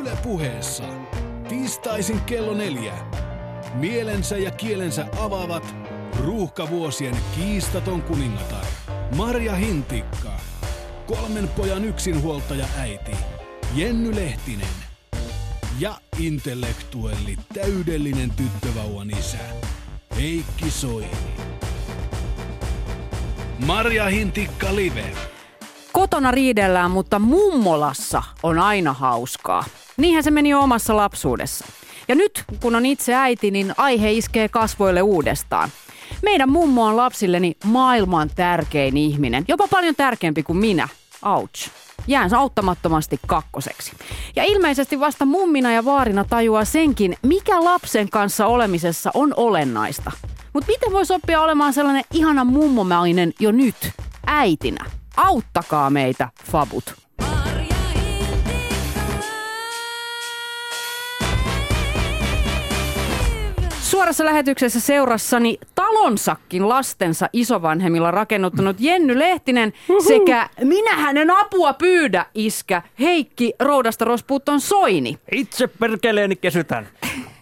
Yle puheessa. Tiistaisin kello 4. Mielensä ja kielensä avaavat ruuhkavuosien kiistaton kuningatar. Marja Hintikka. 3 pojan yksinhuoltaja äiti. Jenny Lehtinen. Ja intellektuelli täydellinen tyttövauvan isä. Heikki Soini. Marja Hintikka Live. Kotona riidellään, mutta mummolassa on aina hauskaa. Niinhän se meni jo omassa lapsuudessa. Ja nyt, kun on itse äiti, niin aihe iskee kasvoille uudestaan. Meidän mummo on lapsilleni maailman tärkein ihminen. Jopa paljon tärkeämpi kuin minä. Ouch. Jään auttamattomasti kakkoseksi. Ja ilmeisesti vasta mummina ja vaarina tajuaa senkin, mikä lapsen kanssa olemisessa on olennaista. Mutta miten voisi oppia olemaan sellainen ihana mummomainen jo nyt, äitinä? Auttakaa meitä, fabut. Suorassa lähetyksessä seurassani talonsakin lastensa isovanhemmilla rakennuttanut Jenny Lehtinen sekä minä hänen apua pyydä iskä Heikki Roudasta Rospuutton Soini. Itse perkeleeni kesytän.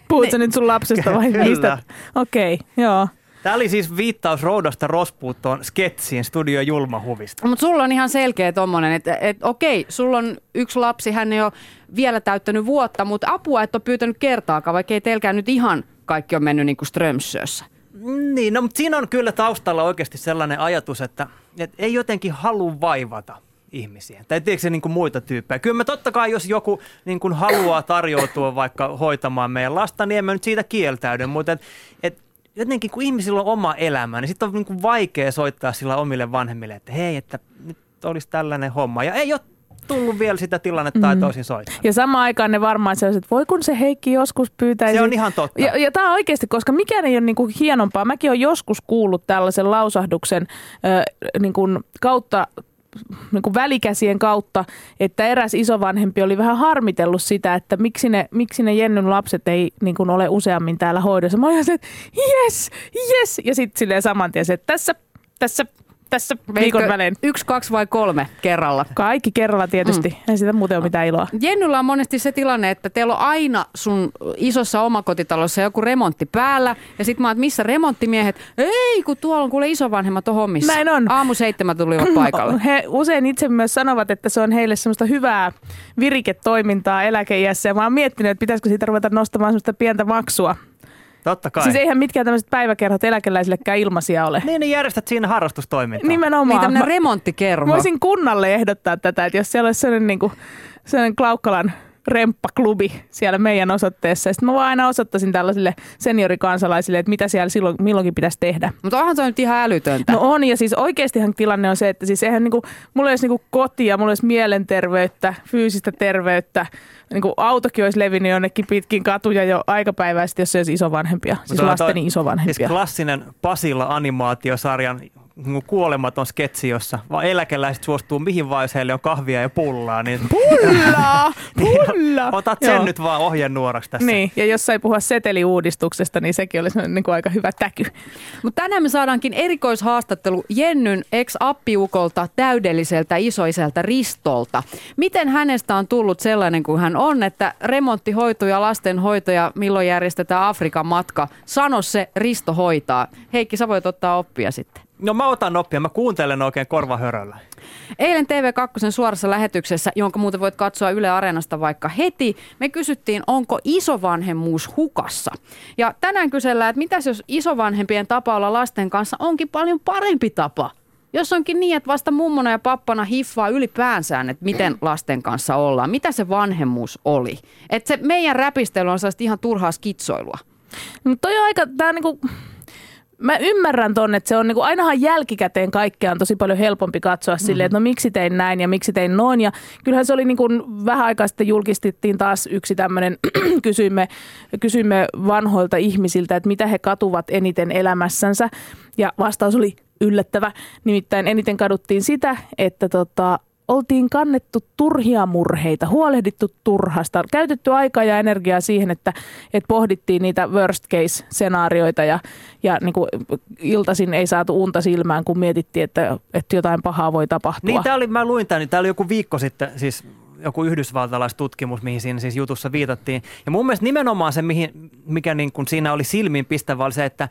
Puhutko nyt sun lapsesta vai mistä? Okei, joo. Tämä oli siis viittaus Roudasta Rospuuttoon sketsiin Studio Julmahuvista. Mutta sulla on ihan selkeä tommonen, että okei, sulla on yksi lapsi, hän ei ole vielä täyttänyt vuotta, mutta apua et ole pyytänyt kertaakaan, vaikka ei teilläkään nyt ihan kaikki on mennyt niin kuin Strömsössä. Niin, no, mutta siinä on kyllä taustalla oikeasti sellainen ajatus, että ei jotenkin halua vaivata ihmisiä. Tai tiedätkö se niin kuin muita tyyppejä? Kyllä me totta kai, jos joku niin kuin haluaa tarjoutua vaikka hoitamaan meidän lasta, niin emme nyt siitä kieltäydy, mutta jotenkin kun ihmisillä on oma elämä, niin sitten on niin kuin vaikea soittaa sillä omille vanhemmille, että hei, että nyt olisi tällainen homma. Ja ei ole tullut vielä sitä tilannetta tai toisin soittaa. Ja samaan aikaan ne varmaan sellaiset, voi kun se Heikki joskus pyytäisi. Se on ihan totta. Ja tämä on oikeasti, koska mikään ei ole niin kuin hienompaa. Mäkin olen joskus kuullut tällaisen lausahduksen niin kuin kautta, niin kuin välikäsien kautta, että eräs isovanhempi oli vähän harmitellut sitä, että miksi ne Jennyn lapset ei niin kuin ole useammin täällä hoidossa. Mä olin se, että jes. Ja sitten silleen samantien se, että tässä viikon välein. 1, 2 vai 3 kerralla? Kaikki kerralla tietysti. Ei sitä muuten ole mitään iloa. Jennyllä on monesti se tilanne, että teillä on aina sun isossa omakotitalossa joku remontti päällä. Ja sit mä oon, missä remonttimiehet? Ei, kun tuolla on kuule isovanhemmat on hommissa. Näin on. Aamu 7 tulivat paikalle. He usein itse myös sanovat, että se on heille semmoista hyvää viriketoimintaa eläkeiässä. Ja mä oon miettinyt, että pitäisikö siitä ruveta nostamaan semmoista pientä maksua. Totta kai. Siis eihän mitkään tämmöiset päiväkerhot eläkeläisillekään ilmaisia ole. Niin, ne järjestät siinä harrastustoimintaa. Nimenomaan. Niin tämmöinen remonttikerho. Voisin kunnalle ehdottaa tätä, että jos siellä olisi sellainen, niin kuin, sellainen Klaukkalan remppaklubi siellä meidän osoitteessa. Ja sitten mä vaan aina osoittaisin tällaisille seniorikansalaisille, että mitä siellä silloin, milloinkin pitäisi tehdä. Mutta onhan se on nyt ihan älytöntä. No on, ja siis oikeastihan tilanne on se, että siis eihän niinku, mulla olisi niinku kotia, mulla olisi mielenterveyttä, fyysistä terveyttä. Niinku autokin olisi levinnyt jonnekin pitkin katuja jo aikapäiväisesti, jos se olisi isovanhempia. Siis lasteni isovanhempia. Siis klassinen Pasilla-animaatiosarjan kuolematon sketsi, jossa vaan eläkeläiset suostuu mihin vaan, jos heille on kahvia ja pullaa. Niin Pulla! Otat sen nyt vaan ohjenuoraksi tässä. Niin, ja jos ei puhua seteliuudistuksesta, niin sekin olisi niin kuin aika hyvä täky. Mutta tänään me saadaankin erikoishaastattelu Jennyn ex-appiukolta täydelliseltä isoisältä Ristolta. Miten hänestä on tullut sellainen kuin hän on, että remonttihoito ja lastenhoito ja milloin järjestetään Afrikan matka? Sano se, Risto hoitaa. Heikki, sä voit ottaa oppia sitten. No mä otan oppia, mä kuuntelen oikein korvahöröllä. Eilen TV2 suorassa lähetyksessä, jonka muuten voit katsoa Yle Areenasta vaikka heti, me kysyttiin, onko isovanhemmuus hukassa. Ja tänään kysellään, että mitäs jos isovanhempien tapa olla lasten kanssa onkin paljon parempi tapa? Jos onkin niin, että vasta mummona ja pappana hiffaa ylipäänsään, että miten lasten kanssa ollaan. Mitä se vanhemmuus oli? Että se meidän räpistely on sellaista ihan turhaa skitsoilua. No toi on aika, tää on niinku... Mä ymmärrän ton, että se on niinku, ainahan jälkikäteen kaikkea on tosi paljon helpompi katsoa silleen, että no miksi tein näin ja miksi tein noin. Ja kyllähän se oli niinku, vähän aikaa sitten julkistettiin taas yksi tämmöinen, kysymme vanhoilta ihmisiltä, että mitä he katuvat eniten elämässänsä. Ja vastaus oli yllättävä. Nimittäin eniten kaduttiin sitä, että oltiin kannettu turhia murheita, huolehdittu turhasta, käytetty aikaa ja energiaa siihen, että pohdittiin niitä worst case-skenaarioita ja niin kuin iltaisin ei saatu unta silmään, kun mietittiin, että jotain pahaa voi tapahtua. Niin, mä luin tämän, niin tää oli joku viikko sitten siis joku yhdysvaltalaistutkimus, mihin siinä siis jutussa viitattiin. Ja mun mielestä nimenomaan se, mikä niin kuin siinä oli silmiinpistävä, oli se, että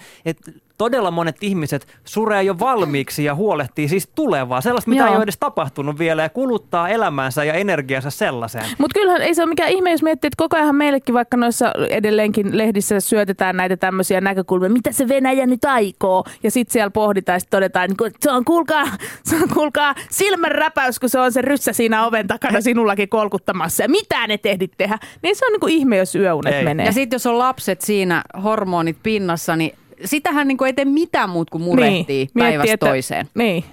todella monet ihmiset suree jo valmiiksi ja huolehtii siis tulevaa. Sellaista, mitä ei ole edes tapahtunut vielä ja kuluttaa elämäänsä ja energiansa sellaiseen. Mutta kyllähän ei se ole mikään ihme, jos miettii, että koko ajan meillekin vaikka noissa edelleenkin lehdissä syötetään näitä tämmöisiä näkökulmia. Mitä se Venäjä nyt aikoo? Ja sitten siellä pohditaan ja sitten todetaan, että se on kuulkaa silmänräpäys, kun se on se ryssä siinä oven takana sinullakin kolkuttamassa. Ja mitään et ehdi tehdä. Niin se on niinku ihme, jos yöunet menee. Ja sitten jos on lapset siinä, hormonit pinnassa, niin sitähän niin kuin ei tee mitään muuta kuin murehtii päivästä toiseen. Niin.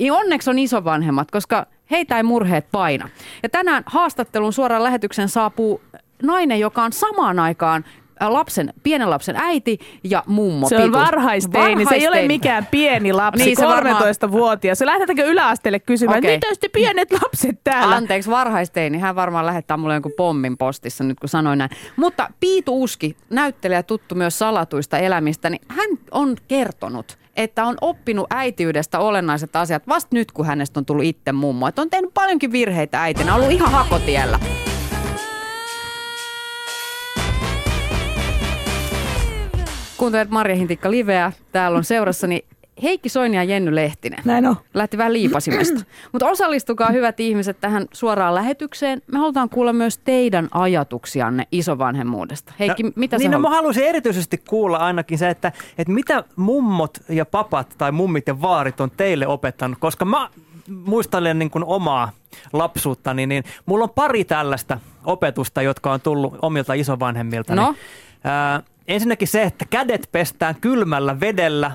Ja onneksi on isovanhemmat, koska heitä ei murheet paina. Ja tänään haastattelun suoraan lähetyksen saapuu nainen, joka on samaan aikaan pienen lapsen äiti ja mummo. Se on varhaisteini. Se ei ole mikään pieni lapsi, niin, 13-vuotias. Se lähdetäänkö yläasteelle kysymään, okay. Nyt on sitten pienet lapset täällä. Anteeksi, varhaisteini. Hän varmaan lähettää mulle jonkun pommin postissa nyt, kun sanoin näin. Mutta Piitu Uski, näyttelijä tuttu myös Salatuista elämistä, niin hän on kertonut, että on oppinut äitiydestä olennaiset asiat vasta nyt, kun hänestä on tullut itse mummo. Että on tehnyt paljonkin virheitä äitinä, ollut ihan hakotiellä. Kuuntelet Marja Hintikka Liveä. Täällä on seurassani Heikki Soini ja Jenny Lehtinen. Näin on. Lähti vähän liipasimesta. Mutta osallistukaa hyvät ihmiset tähän suoraan lähetykseen. Me halutaan kuulla myös teidän ajatuksianne isovanhemmuudesta. Heikki, mitä sä haluat? Mä haluaisin erityisesti kuulla ainakin se, että mitä mummot ja papat tai mummit ja vaarit on teille opettanut. Koska mä muistelen niin kuin omaa lapsuuttani, niin mulla on pari tällaista opetusta, jotka on tullut omilta isovanhemmiltani. No? Ensinnäkin se, että kädet pestään kylmällä vedellä,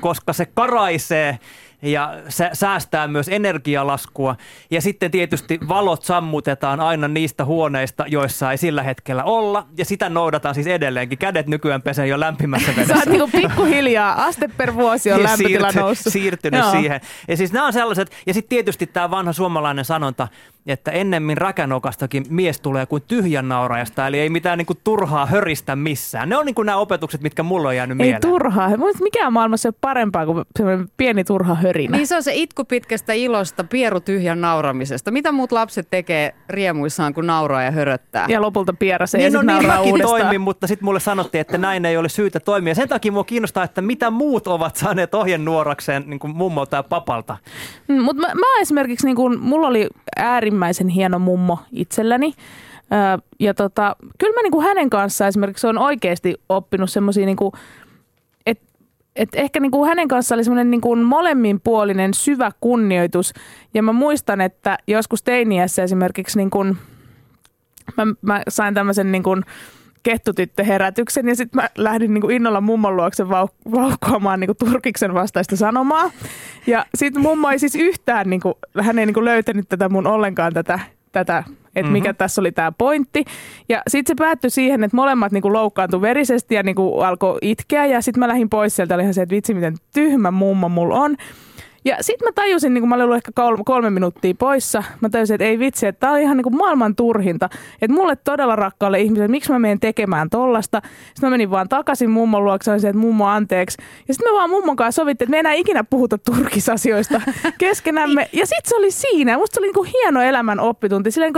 koska se karaisee ja se säästää myös energialaskua. Ja sitten tietysti valot sammutetaan aina niistä huoneista, joissa ei sillä hetkellä olla. Ja sitä noudataan siis edelleenkin. Kädet nykyään pesee jo lämpimässä vedessä. Sä oot niinku pikkuhiljaa. Aste per vuosi on lämpötila noussut. Siirtynyt siihen. Ja siis nämä on sellaiset. Ja sitten tietysti tämä vanha suomalainen sanonta, että ennemmin räkänokastakin mies tulee kuin tyhjän naurajasta. Eli ei mitään niinku turhaa höristä missään. Ne on niinku nämä opetukset, mitkä mulla on jäänyt mieleen. Ei turhaa. Mikään maailmassa ei ole parempaa kuin semmoinen pieni turha höri. Niin se on se itku pitkästä ilosta, pieru tyhjän nauramisesta. Mitä muut lapset tekee riemuissaan, kun nauraa ja höröttää? Ja lopulta pieräsee ja sitten nauraa uudestaan. Toimi, mutta sitten mulle sanottiin, että näin ei ole syytä toimia. Sen takia mua kiinnostaa, että mitä muut ovat saaneet ohjenuorakseen niin kuin mummolta ja papalta. Mutta mä esimerkiksi, niin kun, mulla oli äärimmäisen hieno mummo itselläni. Ja kyllä mä niin kun hänen kanssaan esimerkiksi on oikeasti oppinut semmoisia... Niin että ehkä niin kuin hänen kanssaan oli semmoinen niin kuin molemminpuolinen syvä kunnioitus. Ja mä muistan, että joskus teiniässä esimerkiksi niin kuin mä sain tämmöisen niin kuin kettutyttöherätyksen ja sitten mä lähdin niin kuin innolla mummon luokse vauhkoamaan niin kuin turkiksen vastaista sanomaa. Ja sitten mummo ei siis yhtään, niin kuin, hän ei niin kuin löytänyt tätä mun ollenkaan tätä että mikä tässä oli tämä pointti. Ja sitten se päättyi siihen, että molemmat niinku loukkaantui verisesti ja niinku alkoi itkeä. Ja sitten mä lähdin pois sieltä. Olihan se, että vitsi, miten tyhmä mummo mulla on. Ja sitten mä tajusin, niin kun mä olin ollut ehkä 3 minuuttia poissa, mä tajusin, että ei vitsi, että tää oli ihan niin kuin maailman turhinta. Että mulle todella rakkaalle ihmiselle, miksi mä menen tekemään tollasta. Sitten mä menin vaan takaisin mummon luokse, olin se, että mummo anteeksi. Ja sitten me vaan mummon kanssa sovittiin, että me ei enää ikinä puhuta turkisasioista keskenämme. Ja sitten se oli siinä. Musta se oli niin kuin hieno elämän oppitunti. Silleen,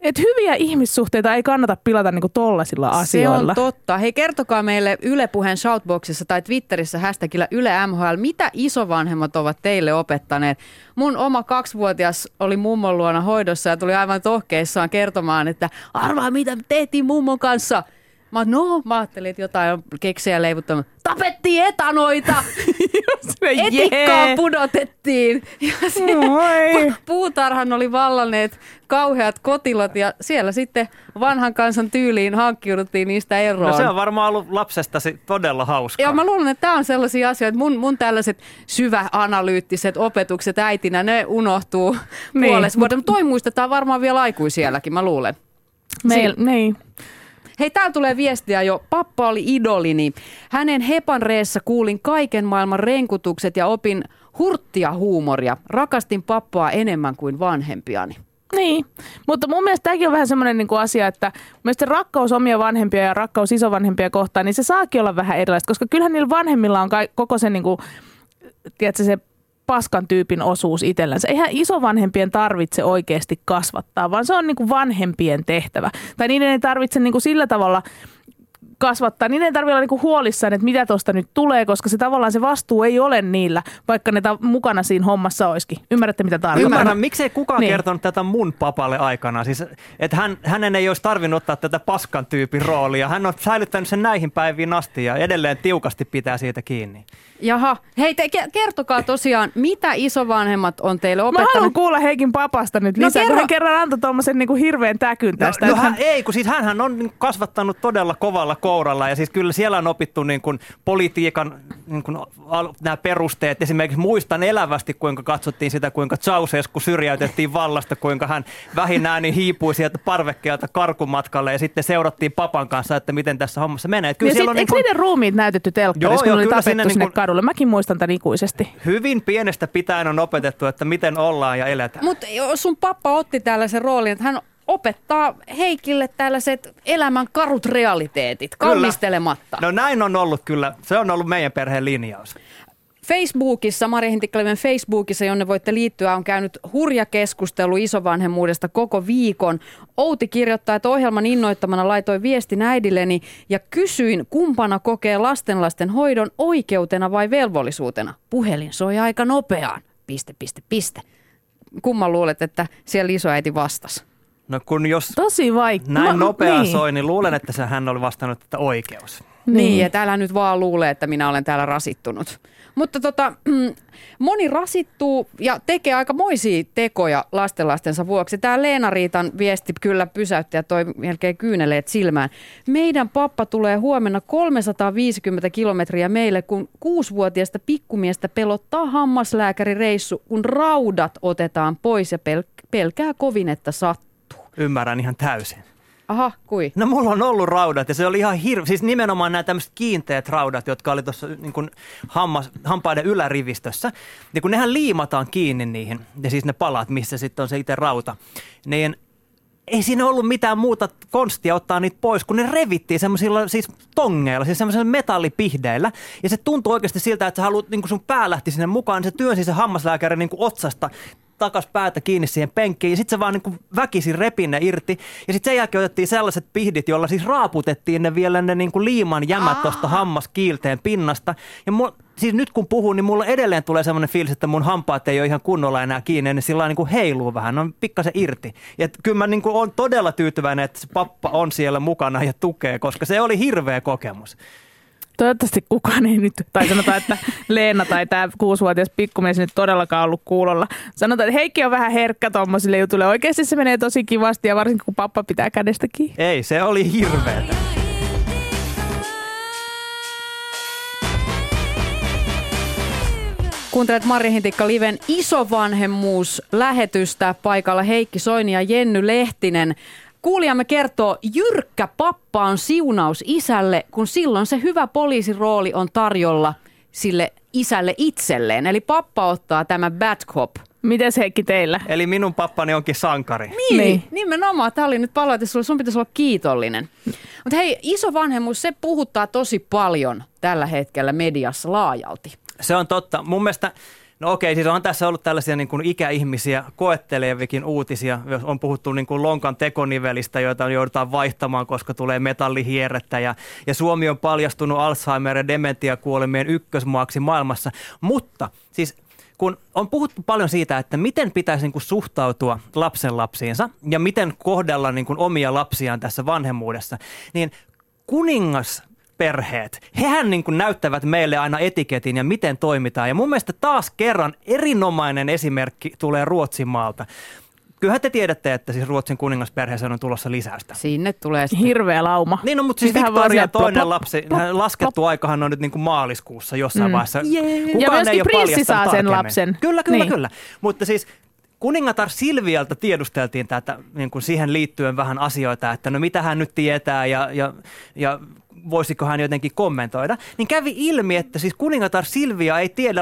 että hyviä ihmissuhteita ei kannata pilata niin kuin tollasilla asioilla. Se on totta. Hei, kertokaa meille Yle Puheen shoutboxissa tai Twitterissä hashtagillä Yle MHL, mitä isovanhemmat ovat teille opettaneet. Mun oma 2-vuotias oli mummon luona hoidossa ja tuli aivan tohkeissaan kertomaan, että arvaa mitä tehtiin mummon kanssa. Mä ajattelin, että jotain on keksiä leivuttanut. Tapettiin etanoita! Etikkaa pudotettiin! Ja se, puutarhan oli vallanneet kauheat kotilot ja siellä sitten vanhan kansan tyyliin hankkiuduttiin niistä eroon. No se on varmaan ollut lapsestasi todella hauskaa. Ja mä luulen, että tää on sellaisia asioita, että mun tällaiset syväanalyyttiset opetukset äitinä, ne unohtuu niin puolesta vuoden. Mutta toi muistetaan varmaan vielä aikuisielläkin, mä luulen. Niin. Hei, täällä tulee viestiä jo. Pappa oli idolini. Hänen hepanreessa kuulin kaiken maailman renkutukset ja opin hurttia huumoria. Rakastin pappaa enemmän kuin vanhempiani. Niin, mutta mun mielestä tämäkin on vähän semmoinen niin kuin asia, että mun mielestä rakkaus omia vanhempia ja rakkaus isovanhempia kohtaan, niin se saakin olla vähän erilaista, koska kyllähän niillä vanhemmilla on koko se, niin kuin, tiedätkö, se paskan tyypin osuus itsellänsä. Eihän isovanhempien tarvitse oikeasti kasvattaa, vaan se on niin kuin vanhempien tehtävä. Tai niiden ei tarvitse niin kuin sillä tavalla kasvattaa, niin ei tarvitse olla niinku huolissaan, että mitä tuosta nyt tulee, koska se tavallaan se vastuu ei ole niillä, vaikka ne mukana siinä hommassa olisikin. Ymmärrätte, mitä tarvitaan? Ymmärrän. Miksei kukaan kertonut tätä mun papalle aikana? Siis, että hänen ei olisi tarvinnut ottaa tätä paskan tyypin roolia. Hän on säilyttänyt sen näihin päiviin asti ja edelleen tiukasti pitää siitä kiinni. Jaha. Hei, te kertokaa tosiaan, mitä isovanhemmat on teille opettanut? Mä haluan kuulla Heikin papasta nyt lisää, kun hän kerran antoi tuommoisen niinku hirveän täkyn tästä. Ei, kun siis hänhän on kasvattanut todella kovalla kouralla. Ja siis kyllä siellä on opittu niin kuin politiikan niin kuin nämä perusteet. Esimerkiksi muistan elävästi, kuinka katsottiin sitä, kuinka Ceausescu syrjäytettiin vallasta, kuinka hän vähinääni hiipui sieltä parvekkeelta karkumatkalle ja sitten seurattiin papan kanssa, että miten tässä hommassa menee. Kyllä siellä on eikö niiden ruumiit näytetty telkkarissa, kun oli tapettu sinne kadulle? Mäkin muistan tämän ikuisesti. Hyvin pienestä pitäen on opetettu, että miten ollaan ja eletään. Mutta sun pappa otti tällaisen roolin, että hän opettaa Heikille tällaiset elämän karut realiteetit, kaunistelematta. No näin on ollut kyllä. Se on ollut meidän perheen linjaus. Facebookissa, Marja Hintikka Liven Facebookissa, jonne voitte liittyä, on käynyt hurja keskustelu isovanhemmuudesta koko viikon. Outi kirjoittaa, että ohjelman innoittamana laitoin viestin äidilleni ja kysyin, kumpana kokee lasten hoidon oikeutena vai velvollisuutena. Puhelin soi aika nopeaan. .. Kumman luulet, että siellä isoäiti vastasi? No kun jos tosi vaikka näin nopea soi, niin luulen, että hän oli vastannut, että oikeus. Niin, ja täällä nyt vaan luulee, että minä olen täällä rasittunut. Mutta moni rasittuu ja tekee aikamoisia tekoja lastenlastensa vuoksi. Tämä Leena Riitan viesti kyllä pysäytti ja toi melkein kyyneleet silmään. Meidän pappa tulee huomenna 350 kilometriä meille, kun 6-vuotiaista pikkumiestä pelottaa hammaslääkärireissu, kun raudat otetaan pois ja pelkää kovin, että sattuu. Ymmärrän ihan täysin. Aha, kui? No mulla on ollut raudat ja se oli ihan siis nimenomaan nämä tämmöiset kiinteät raudat, jotka oli tuossa niin kuin hampaiden ylärivistössä. Ja kun nehän liimataan kiinni niihin, ja siis ne palat, missä sitten on se itse rauta, niin ei siinä ollut mitään muuta konstia ottaa niitä pois, kun ne revittiin semmoisilla siis tongeilla, siis semmoisilla metallipihdeillä. Ja se tuntui oikeasti siltä, että sä haluat, niin kun sun pää lähti sinne mukaan, niin se työnsi se hammaslääkäri niin kuin otsasta takas päätä kiinni siihen penkkiin ja sitten se vaan niin kuin väkisin repi ne irti. Ja sitten sen jälkeen otettiin sellaiset pihdit, joilla siis raaputettiin ne vielä ne niin kuin liiman jämät tuosta hammaskiilteen pinnasta. Ja siis nyt kun puhun, niin mulla edelleen tulee semmoinen fiilis, että mun hampaat ei ole ihan kunnolla enää kiinni, ja ne sillä niin kuin heiluu vähän, ne on pikkasen irti. Ja kyllä mä niin kuin olen todella tyytyväinen, että se pappa on siellä mukana ja tukee, koska se oli hirveä kokemus. Toivottavasti kukaan ei nyt, tai sanotaan, että Leena tai tämä 6-vuotias pikkumies nyt todellakaan ollut kuulolla. Sanotaan, että Heikki on vähän herkkä tuommoisille jutulle. Oikeasti se menee tosi kivasti ja varsinkin kun pappa pitää kädestä kiinni. Ei, se oli hirveätä. Kuuntelet Marja Hintikka Liven isovanhemmuuslähetystä, paikalla Heikki Soini ja Jenny Lehtinen. Kuulijamme kertoo, jyrkkä pappa on siunaus isälle, kun silloin se hyvä poliisirooli on tarjolla sille isälle itselleen. Eli pappa ottaa tämä bad cop. Mites Heikki teillä? Eli minun pappani onkin sankari. Niin, nimenomaan. Tämä oli nyt palaute sulle. Sun pitäisi olla kiitollinen. Mutta hei, isovanhemmuus, se puhuttaa tosi paljon tällä hetkellä mediassa laajalti. Se on totta. Mun mielestä... No okei, siis on tässä ollut tällaisia niin kuin ikäihmisiä koettelevikin uutisia. On puhuttu niin kuin lonkan tekonivelistä, joita joudutaan vaihtamaan, koska tulee metallihierrettä. Ja Suomi on paljastunut Alzheimer- ja dementiakuolemien ykkösmaaksi maailmassa. Mutta siis kun on puhuttu paljon siitä, että miten pitäisi niin kuin suhtautua lapsenlapsiinsa ja miten kohdella niin kuin omia lapsiaan tässä vanhemmuudessa, niin kuningas... perheet. Hehän niin kuin näyttävät meille aina etiketin ja miten toimitaan. Ja mun mielestä taas kerran erinomainen esimerkki tulee Ruotsin maalta. Kyllähän te tiedätte, että siis Ruotsin kuningasperheeseen on tulossa lisäystä. Sinne tulee sitten. Hirveä lauma. Niin on, mutta siis Victoria toinen lapsi, laskettu aikahan on nyt niin kuin maaliskuussa jossain vaiheessa. Ja myöskin prinssi saa sen lapsen. Kyllä. Mutta siis... Kuningatar Silvialta tiedusteltiin tätä, niin kuin siihen liittyen vähän asioita, että no mitä hän nyt tietää ja voisiko hän jotenkin kommentoida, niin kävi ilmi, että siis kuningatar Silvia ei tiedä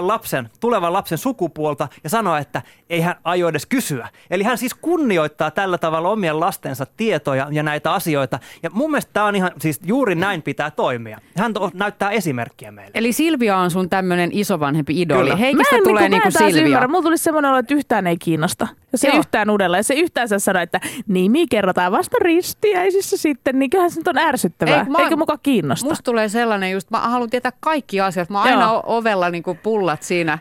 tulevan lapsen sukupuolta ja sanoi, että ei hän aio edes kysyä. Eli hän siis kunnioittaa tällä tavalla omien lastensa tietoja ja näitä asioita. Ja mun mielestä tämä on ihan, siis juuri näin pitää toimia. Hän näyttää esimerkkiä meille. Eli Silvia on sun tämmöinen isovanhempi idoli. Kyllä. Heikistä tulee niin kuin Silvia. Ymmärrä. Mulla tulisi semmoinen olo, että yhtään ei kiinnosta. Ja se yhtään uudella. Ja se yhtään sanoi, että nimi kerrotaan vasta ristiäisissä sitten. Niin kyllähän se nyt on ärsyttävää. Eikä muka kiinnosta. Musta tulee sellainen just, mä haluan tietää kaikki asiat. Mä aina ovella niin kuin pullat siinä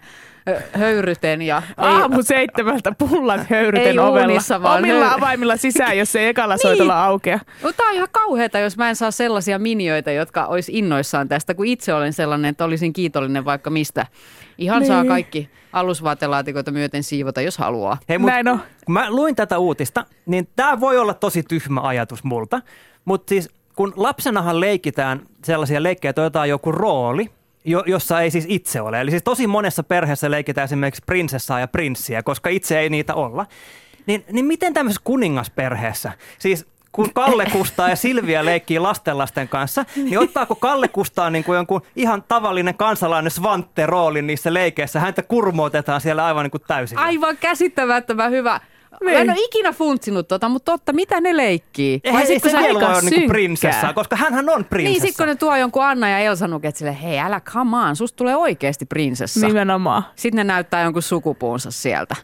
höyryten ja... Aamu 7 pullat höyryten ovella. Omilla avaimilla sisään, jos ei ekalla soitolla aukea. No, tää on ihan kauheeta, jos mä en saa sellaisia miniöitä, jotka olisi innoissaan tästä, kun itse olen sellainen, että olisin kiitollinen vaikka mistä. Ihan niin. Saa kaikki alusvaatelaatikoita myöten siivota, jos haluaa. Hei, näin on. Kun mä luin tätä uutista, niin tää voi olla tosi tyhmä ajatus multa, mutta siis kun lapsenahan leikitään sellaisia leikkejä, että otetaan joku rooli, jossa ei siis itse ole. Eli siis tosi monessa perheessä leikitään esimerkiksi prinsessaa ja prinssiä, koska itse ei niitä olla. Niin miten tämmöisessä kuningasperheessä, siis kun Kalle Kustaa ja Silvia leikkii lasten kanssa, niin ottaako Kalle Kustaa niin kuin jonkun ihan tavallinen kansalainen svantteroolin niissä leikeissä? Häntä kurmoitetaan siellä aivan niin kuin täysin. Aivan käsittämättömän hyvä. Mä en ole ikinä funtsinut mutta totta, mitä ne leikkii? Ei se vielä ole niinku prinsessaa, koska hänhän on prinsessa. Niin, sit kun ne tuo jonkun Anna ja Elsa nuket silleen, hei älä come on, susta tulee oikeasti prinsessa. Nimenomaan. Sitten ne näyttää jonkun sukupuunsa sieltä.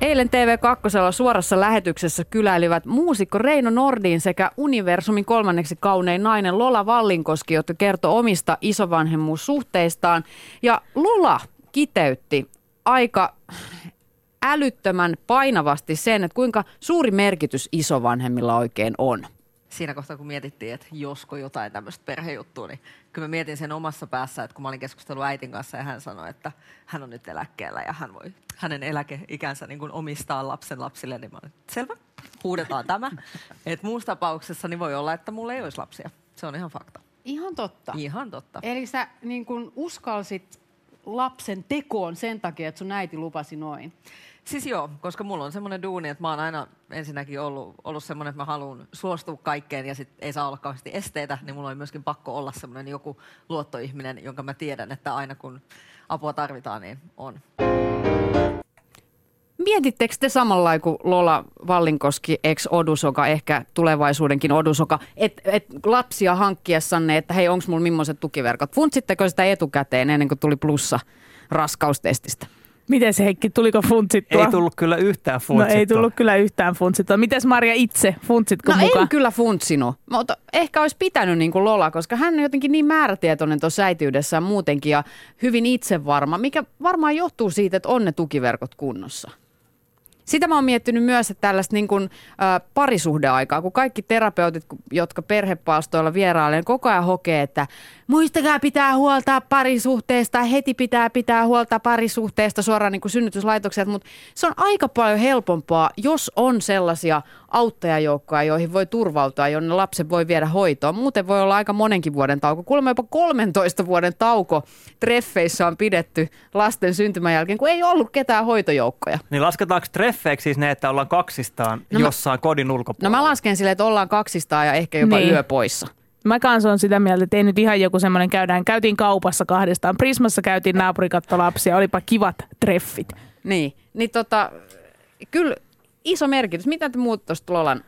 Eilen TV2 suorassa lähetyksessä kyläilivät muusikko Regno Nordin sekä universumin kolmanneksi kaunein nainen Lola Vallinkoski, jotka kertoi omista isovanhemmuussuhteistaan. Ja Lola kiteytti aika älyttömän painavasti sen, että kuinka suuri merkitys isovanhemmilla oikein on. Siinä kohtaa, kun mietittiin, että josko jotain tämmöistä perhejuttua, niin kyllä mä mietin sen omassa päässä, että kun mä olin keskustellut äitin kanssa ja hän sanoi, että hän on nyt eläkkeellä ja hän voi hänen eläkeikänsä niin kuin omistaa lapsen lapsille, niin mä olin, selvä, huudetaan tämä. Että muussa tapauksessa niin voi olla, että mulla ei olisi lapsia. Se on ihan fakta. Ihan totta. Ihan totta. Eli sä niin kun uskalsit lapsen tekoon sen takia, että sun äiti lupasi noin? Siis joo, koska mulla on semmoinen duuni, että mä oon aina ensinnäkin ollut semmoinen, että mä haluan suostua kaikkeen ja sit ei saa olla kauheasti esteitä, niin mulla on myöskin pakko olla semmoinen joku luottoihminen, jonka mä tiedän, että aina kun apua tarvitaan, niin on. Mietittekö te samalla kuin Lola Vallinkoski, ex-odusoka, ehkä tulevaisuudenkin odusoka, että lapsia hankkiessanne, että hei, onko mulla millaiset tukiverkot? Funtsitteko sitä etukäteen ennen kuin tuli plussa raskaustestistä? Miten se, Heikki, tuliko funtsittua? Ei tullut kyllä yhtään funtsittua. No ei tullut kyllä yhtään funtsittua. Mites Marja itse, funtsitko mukaan? No en kyllä funtsinut, mutta ehkä olisi pitänyt niin kuin Lola, koska hän on jotenkin niin määrätietoinen tuossa äitiydessään muutenkin ja hyvin itsevarma, mikä varmaan johtuu siitä, että on ne tukiverkot kunnossa. Sitä mä oon miettinyt myös, että tällaista niin kuin, parisuhdeaikaa, kun kaikki terapeutit, jotka perhepalstoilla vierailee, koko ajan hokee, että muistakaa pitää huoltaa parisuhteesta, heti pitää huoltaa parisuhteesta suoraan niin kuin synnytyslaitokset, mutta se on aika paljon helpompaa, jos on sellaisia auttajajoukkoja, joihin voi turvautua, jonne lapsen voi viedä hoitoon. Muuten voi olla aika monenkin vuoden tauko, kuulemma jopa 13 vuoden tauko treffeissä on pidetty lasten syntymän jälkeen, kun ei ollut ketään hoitojoukkoja. Niin lasketaanko treffeiksi siis ne, että ollaan kaksistaan jossain kodin ulkopuolella? No mä lasken silleen, että ollaan kaksistaan ja ehkä jopa niin. Yö poissa. Mä kanssa on sitä mieltä, että ei nyt ihan joku semmoinen käytiin kaupassa kahdestaan, Prismassa käytiin naapurikattolapsia, olipa kivat treffit. Niin, kyllä iso merkitys. Mitä te muut tuosta Lolan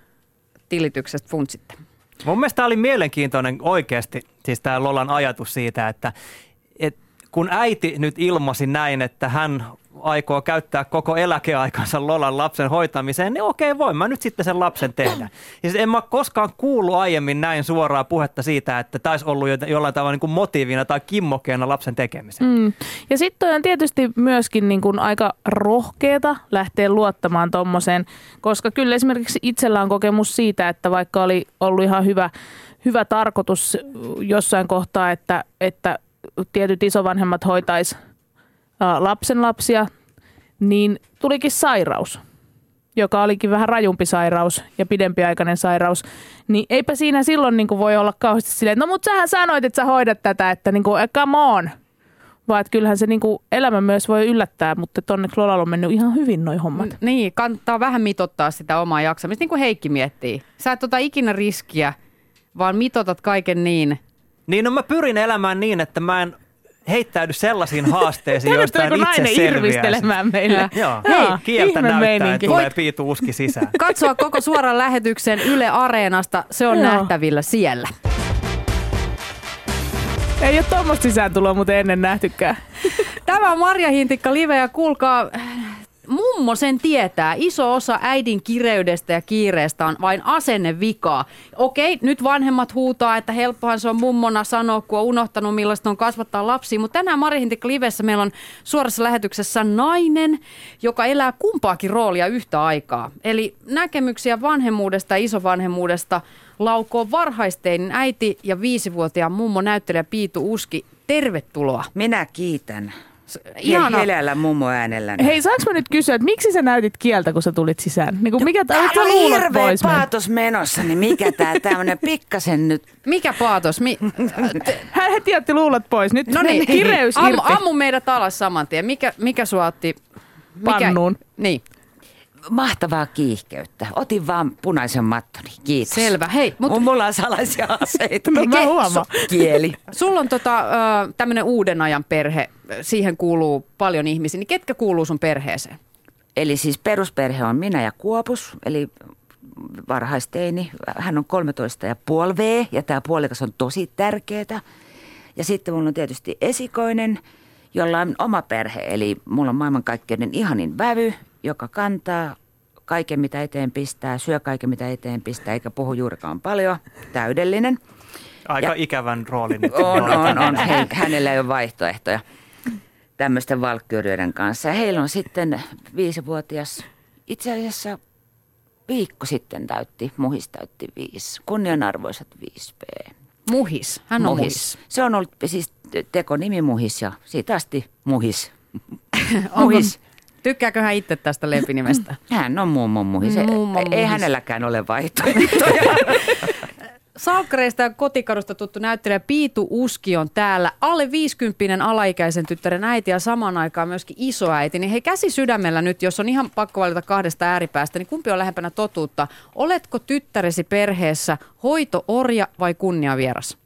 tilityksestä funtsitte? Mun mielestä tämä oli mielenkiintoinen oikeasti, siis tämä Lolan ajatus siitä, että kun äiti nyt ilmasi näin, että hän aikoo käyttää koko eläkeaikansa Lolan lapsen hoitamiseen, niin okei, voin mä nyt sitten sen lapsen tehdä. Ja siis en mä koskaan kuullut aiemmin näin suoraa puhetta siitä, että taisi ollut jollain tavalla niin kuin motiivina tai kimmokeena lapsen tekemiseen. Ja sitten on tietysti myöskin niin kuin aika rohkeeta lähteä luottamaan tommoseen, koska kyllä esimerkiksi itsellä on kokemus siitä, että vaikka oli ollut ihan hyvä tarkoitus jossain kohtaa, että tietyt isovanhemmat hoitaisi lapsenlapsia, niin tulikin sairaus, joka olikin vähän rajumpi sairaus ja pidempiaikainen sairaus. Niin eipä siinä silloin niin kuin voi olla kauheasti silleen, no mutta sähän sanoit, että sä hoidat tätä, että niin kuin, come on. Vaan että kyllähän se niinku elämä myös voi yllättää, mutta onneksi Lolalla on mennyt ihan hyvin noi hommat. Niin, kannattaa vähän mitottaa sitä omaa jaksamista, niin kuin Heikki miettii. Sä et ota ikinä riskiä, vaan mitotat kaiken niin. Niin, no mä pyrin elämään niin, että mä en heittäydy sellaisiin haasteisiin, joista en itse selviä. Irvistelemään meillä. Joo, kieltä näyttää, meininki. Että tulee Piitu Uski sisään. Katsoa koko suoran lähetyksen Yle Areenasta, se on nähtävillä siellä. Ei ole tuommoista sisääntuloa muuten ennen nähtykään. Tämä on Marja Hintikka Live ja kuulkaa, mummo sen tietää. Iso osa äidin kireydestä ja kiireestä on vain asennevikaa. Okei, nyt vanhemmat huutaa, että helppohan se on mummona sanoa, kun on unohtanut millaista on kasvattaa lapsia. Mutta tänään Marja Hintikka Livessä meillä on suorassa lähetyksessä nainen, joka elää kumpaakin roolia yhtä aikaa. Eli näkemyksiä vanhemmuudesta ja isovanhemmuudesta laukoo varhaisteinen äiti ja 5-vuotiaan mummo näyttelijä Piitu Uski. Tervetuloa. Minä kiitän. Ihan helällä mummo äänellä. Hei, saanko mä nyt kysyä, että miksi sä näytit kieltä, kun sä tulit sisään? Niin kuin, mikä täällä on hirveä paatos menossa, niin mikä tää tämmönen pikkasen nyt? Mikä paatos? Hän heti otti luulot pois. Nyt no niin, kireys irti. Ammu meidät alas saman tien. Mikä sua otti? Pannuun. Niin. Mahtavaa kiihkeyttä. Otin vaan punaisen mattoni. Kiitos. Selvä. Hei, mutta mulla on salaisia aseita. No, mä huomaan. Kieli. Sulla on tämmöinen uuden ajan perhe. Siihen kuuluu paljon ihmisiä. Niin ketkä kuuluu sun perheeseen? Eli siis perusperhe on minä ja Kuopus. Eli varhaisteini. Hän on 13,5V. Ja tää puolikas on tosi tärkeetä. Ja sitten mulla on tietysti esikoinen, jolla on oma perhe. Eli mulla on maailmankaikkeuden ihanin vävy, joka kantaa kaiken, mitä eteen pistää, syö kaiken, mitä eteen pistää, eikä puhu juurikaan paljon. Täydellinen. Aika ja ikävän roolin. On. Hänellä ei ole vaihtoehtoja tämmöisten valkkyrjöiden kanssa. Ja heillä on sitten 5-vuotias, itse asiassa viikko sitten täytti 5. Kunnianarvoiset 5B. Muhis? Hän on muhis. Se on ollut siis tekonimi Muhis ja siitä asti Muhis. Muhis. Tykkääkö hän itse tästä lempinimestä? Hän on mummon Muhis. Ei hänelläkään ole vaihtoehtoja. Salkkareista ja Kotikadusta tuttu näyttelijä Piitu Uski on täällä. Alle 50 alaikäisen tyttären äiti ja samaan aikaan myöskin isoäiti. Niin hei, käsi sydämellä nyt, jos on ihan pakko valita kahdesta ääripäästä, niin kumpi on lähempänä totuutta? Oletko tyttäresi perheessä hoito-orja vai kunniavieras?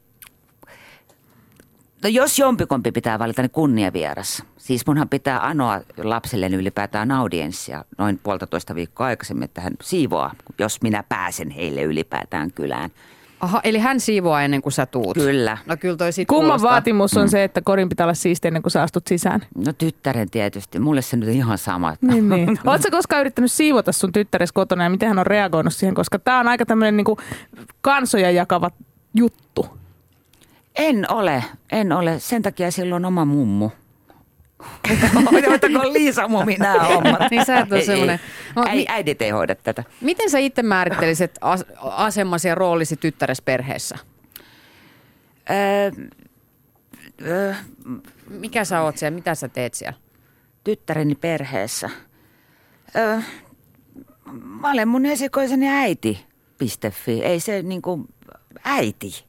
No jos jompikompi pitää valita, niin kunniavieras. Siis munhan pitää anoa lapselleni ylipäätään audienssia noin 1,5 viikkoa aikaisemmin, että hän siivoaa, jos minä pääsen heille ylipäätään kylään. Aha, eli hän siivoaa ennen kuin sä tuut. Kyllä. No kyllä toi sit kumman kuulostaa. Vaatimus on se, että kodin pitää olla siisti ennen kuin sä astut sisään? No tyttären tietysti. Mulle se nyt on ihan sama. Niin. Oletko sä koskaan yrittänyt siivota sun tyttäres kotona ja miten hän on reagoinut siihen? Koska tää on aika tämmönen niinku kansoja jakava juttu. En ole. Sen takia silloin oma mummu. Hoitakoon Liisa mummi nämä hommat. Niin sä et ole semmoinen. Äidit ei hoida tätä. Miten sä itse määrittelisit asemasi ja roolisi tyttäres perheessä? Mikä sä oot siellä? Mitä sä teet siellä? Tyttäreni perheessä. Mä olen mun esikoiseni äiti.fi. Ei se niinku äiti.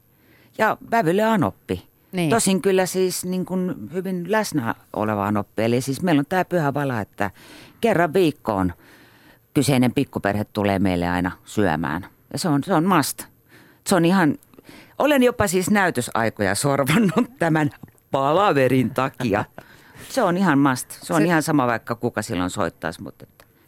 Ja vävylle anoppi. Niin. Tosin kyllä siis niin kuin hyvin läsnä oleva anoppi. Eli siis meillä on tämä pyhä vala, että kerran viikkoon kyseinen pikkuperhe tulee meille aina syömään. Ja se on must. Se on ihan, olen jopa siis näytösaikoja sorvannut tämän palaverin takia. Se on ihan must. Se on ihan sama vaikka kuka silloin soittaisi, mutta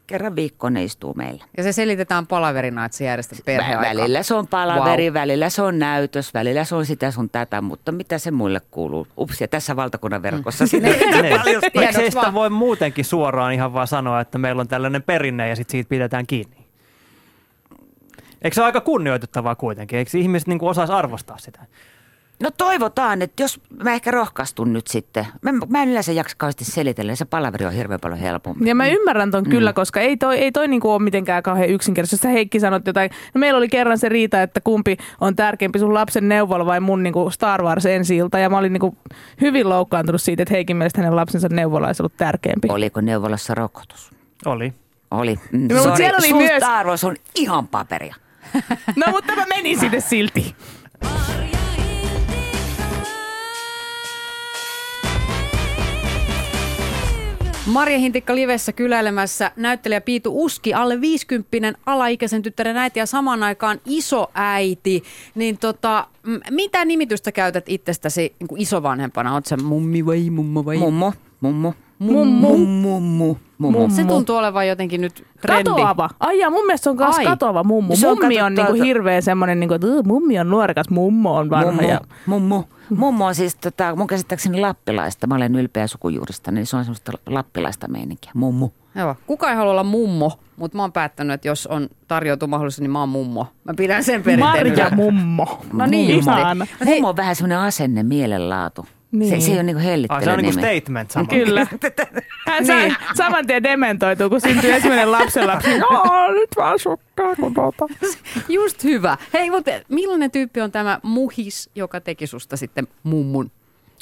kerran viikkoon ne istuu meillä. Ja se selitetään palaverina, että se järjestetään perheaikaan. Välillä se on palaveri, Välillä se on näytös, välillä se on sitä sun tätä, mutta mitä se muille kuuluu? Ups, ja tässä valtakunnan verkossa sinne paljastaa. Eikö se sitä voi muutenkin suoraan ihan vaan sanoa, että meillä on tällainen perinne ja sitten siitä pidetään kiinni? Eikö se ole aika kunnioitettavaa kuitenkin? Eikö ihmiset niin kuin osaisi arvostaa sitä? No toivotaan, että jos mä ehkä rohkaistun nyt sitten. Mä en yleensä jaksa kauheasti selitellä, se palaveri on hirveän paljon helpompi. Ja mä ymmärrän ton kyllä, koska ei toi niinku ole mitenkään kauhean yksinkertaisesti. Heikki sanoi jotain, no meillä oli kerran se riita, että kumpi on tärkeämpi, sun lapsen neuvola vai mun niinku Star Wars ensi-ilta. Ja mä olin niinku hyvin loukkaantunut siitä, että Heikin mielestä hänen lapsensa neuvola olisi ollut tärkeämpi. Oliko neuvolassa rokotus? Oli. No, sorry, siellä oli sun myös Star Wars on ihan paperia. No mutta mä menin sinne silti. Marja Hintikka Livessä kyläilemässä näyttelijä Piitu Uski, alle 50 alaikäisen tyttären äiti ja samaan aikaan isoäiti. Niin mitä nimitystä käytät itsestäsi niin kuin isovanhempana? Oletko se mummi vai mummo vai? Mummo. Mummo. Mummu. Se tuntuu olevan jotenkin nyt trendi. Katoava. Ai jaa, mun mielestä on myös katoava mummu. Mummi on niinku hirveä semmoinen, niinku, että mummi on nuorekas, mummo on vanha. Mummo on siis mun käsittääkseni lappilaista. Mä olen ylpeä sukujuurista, niin se on semmoista lappilaista meininkiä. Mummu. Joo. Kuka ei halua olla mummo, mutta mä oon päättänyt, että jos on tarjoutu mahdollisesti, niin mä oon mummo. Mä pidän sen perinteen. Marja mummo. No niin. Mummo on vähän semmoinen asenne, mielenlaatu. Niin. Se ei ole niinku hellittele. Se on niinku statement sama. Kyllä. Hän niin. Saman tien dementoituu, kun syntyy ensimmäinen lapsenlapsi. Joo, nyt vaan sukkaa kodota. Just hyvä. Hei, mutta millainen tyyppi on tämä muhis, joka teki susta sitten mummun?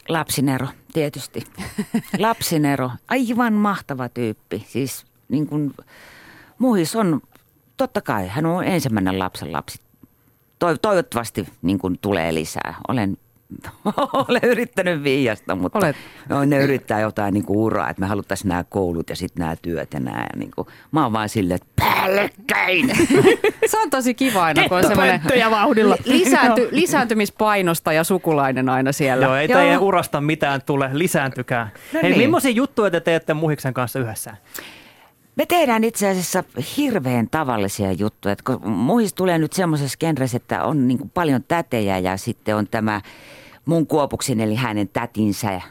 Lapsinero, tietysti. Lapsinero. Aivan mahtava tyyppi. Siis niin kuin muhis on, totta kai, hän on ensimmäinen lapsenlapsi. Toivottavasti niin kuin tulee lisää. Olen yrittänyt viiasta, mutta ne yrittää jotain niin kuin uraa, että me haluttaisiin nämä koulut ja sitten nämä työt ja nämä. Niin kuin. Mä oon vaan silleen, että päällekkäin. Se on tosi kiva aina, kun on semmoinen lisääntymispainosta ja sukulainen aina siellä. Joo, ei teidän urasta mitään tule, lisääntykää. No hei, niin. Millaisia juttuja te teette muhiksen kanssa yhdessä? Me tehdään itse asiassa hirveän tavallisia juttuja, että kun muhis tulee nyt semmoisessa genressä, että on niin kuin paljon tätejä ja sitten on tämä mun kuopuksen eli hänen tätinsä,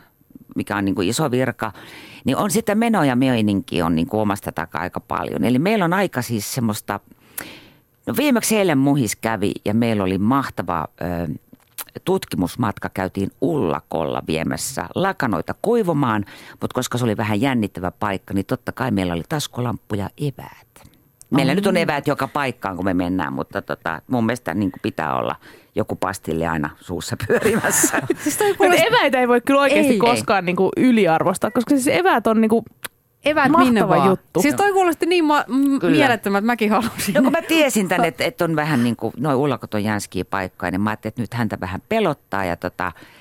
mikä on niin kuin iso virka, niin on sitä menoja ja meininkiä on niin kuin omasta takaa aika paljon. Eli meillä on aika siis semmoista, no viimeksi eilen muhis kävi ja meillä oli mahtava tutkimusmatka, käytiin Ullakolla viemässä lakanoita kuivumaan, mutta koska se oli vähän jännittävä paikka, niin totta kai meillä oli taskulamppu ja eväät. Meillä nyt on eväät joka paikkaan, kun me mennään, mutta mun mielestä niin kuin pitää olla joku pastille aina suussa pyörimässä. Siis eväitä ei voi kyllä oikeasti koskaan niin kuin yliarvostaa, koska siis eväät on niin kuin eväät minne vaan. Juttu. Siis toi kuulosti niin mielettömät, että mäkin halusin. No kun mä tiesin tän, että on vähän niin kuin, noi ulakot on jänskiä paikkaa, niin mä ajattelin, että nyt häntä vähän pelottaa. Ja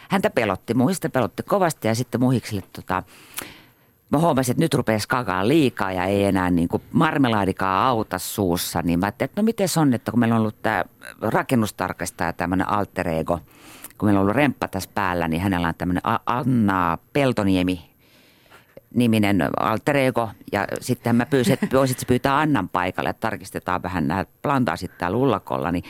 häntä pelotti, muhista pelotti kovasti ja sitten muhikselle mä huomasin, että nyt rupeaa skakaan liikaa ja ei enää niin kuin marmelaadikaan auta suussa. Niin mä ajattelin, että no miten se on, että kun meillä on ollut tämä rakennustarkastaja, tämmöinen alter ego, kun meillä on ollut remppa tässä päällä, niin hänellä on tämmöinen Anna Peltoniemi niminen alter ego, ja sitten mä pyysin, että voisitko pyytää Annan paikalle, että tarkistetaan vähän nämä plantaasit täällä Ullakolla, niin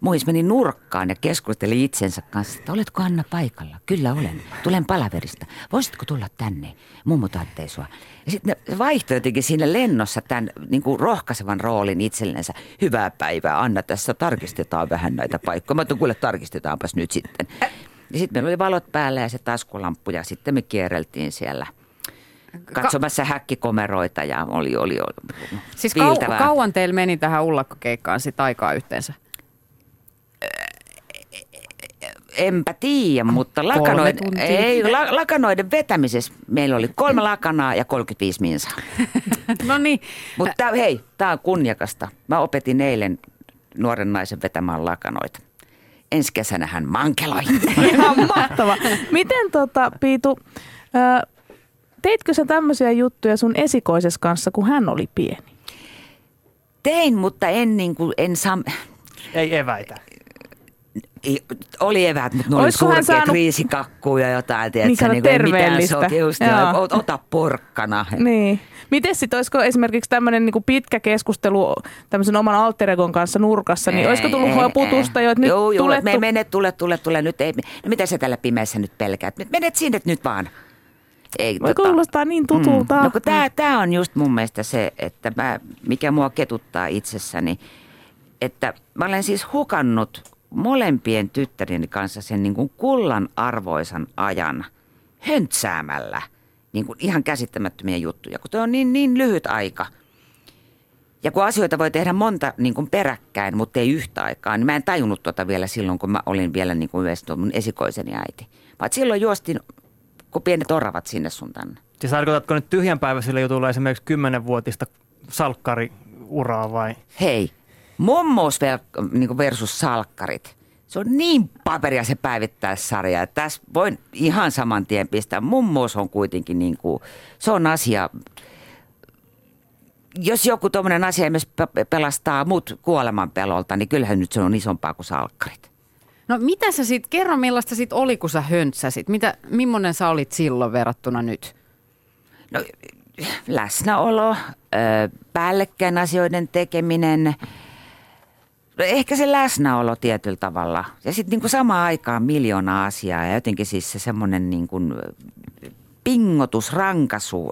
muhis meni nurkkaan ja keskusteli itsensä kanssa, että oletko Anna paikalla? Kyllä olen, tulen palaverista. Voisitko tulla tänne? Mummo taattei sua. Ja sitten vaihtoi jotenkin siinä lennossa tämän niin kuin rohkaisevan roolin itsellensä. Hyvää päivää, Anna, tässä tarkistetaan vähän näitä paikkoja. Mä tulen, kuule, tarkistetaanpas nyt sitten. Ja sitten meillä oli valot päällä ja se taskulamppu, ja sitten me kierreltiin siellä katsomassa häkkikomeroita ja oli siis viiltävää. Kauan teillä meni tähän ullakkokeikkaan sit aikaa yhteensä? Enpä tiedä, mutta lakanoiden vetämisessä meillä oli 3 lakanaa ja 35 minsaa. No niin. Mutta hei, tää on kunniakasta. Mä opetin eilen nuoren naisen vetämään lakanoita. Ensi kesänä hän mankeloi. Ihan mahtavaa. Miten Piitu... Teitkö sä tämmöisiä juttuja sun esikoisessa kanssa, kun hän oli pieni? Tein, mutta en saa... Ei eväitä. Oli eväät, mutta ne oli surkeat saanut... riisikakkuja ja jotain. Tiedätkö, niin terveellistä. Ota porkkana. Niin. Miten sitten, olisiko esimerkiksi tämmöinen niinku pitkä keskustelu tämmöisen oman alter egon kanssa nurkassa, niin olisiko tullut hoputusta jo, että nyt tulet... Mene, tule, nyt ei... No mitä sä tällä pimeässä nyt pelkäät? Menet sinne nyt vaan. Ei, voi kuulostaa niin tutulta. No, kun tää on just mun mielestä se, että mikä mua ketuttaa itsessäni, että mä olen siis hukannut molempien tyttärieni kanssa sen niin kuin kullan arvoisan ajan höntsäämällä niin kuin ihan käsittämättömiä juttuja, kun toi on niin lyhyt aika. Ja kun asioita voi tehdä monta niin kuin peräkkäin, mutta ei yhtä aikaa, niin mä en tajunnut vielä silloin, kun mä olin vielä niin kuin yhdessä mun esikoiseni äiti. Vaan silloin juostin... kun pienet oravat sinne sun tänne. Siis tarkoitatko nyt tyhjänpäiväisillä jutulla esimerkiksi 10-vuotista salkkariuraa vai? Hei, mummous versus salkkarit. Se on niin paperia se päivittäissarja, että tässä voin ihan saman tien pistää. Mummoos on kuitenkin niin kuin, se on asia, jos joku tuommoinen asia myös pelastaa mut kuoleman pelolta, niin kyllähän nyt se on isompaa kuin salkkarit. No mitä sä sit, kerro millaista sit oli, kun sä höntsäsit? Millainen sä olit silloin verrattuna nyt? No läsnäolo, päällekkäin asioiden tekeminen. No ehkä se läsnäolo tietyllä tavalla. Ja sitten niinku samaan aikaan miljoona asiaa ja jotenkin siis se semmoinen niinku pingotus, rankasu,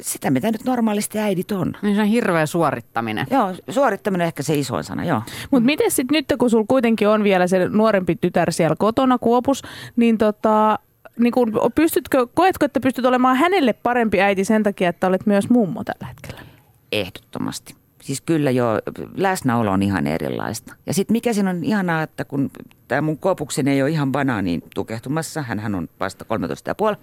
sitä mitä nyt normaalisti äidit on. Niin se on hirveä suorittaminen. Joo, suorittaminen on ehkä se isoin sana, joo. Mutta miten sitten nyt, kun sulla kuitenkin on vielä se nuorempi tytär siellä kotona, Kuopus, niin niin kun koetko, että pystyt olemaan hänelle parempi äiti sen takia, että olet myös mummo tällä hetkellä? Ehdottomasti. Siis kyllä jo läsnäolo on ihan erilaista. Ja sitten mikä siinä on ihanaa, että kun tämä mun Koopuksen ei ole ihan banaaniin tukehtumassa, hänhän on vasta 13,5,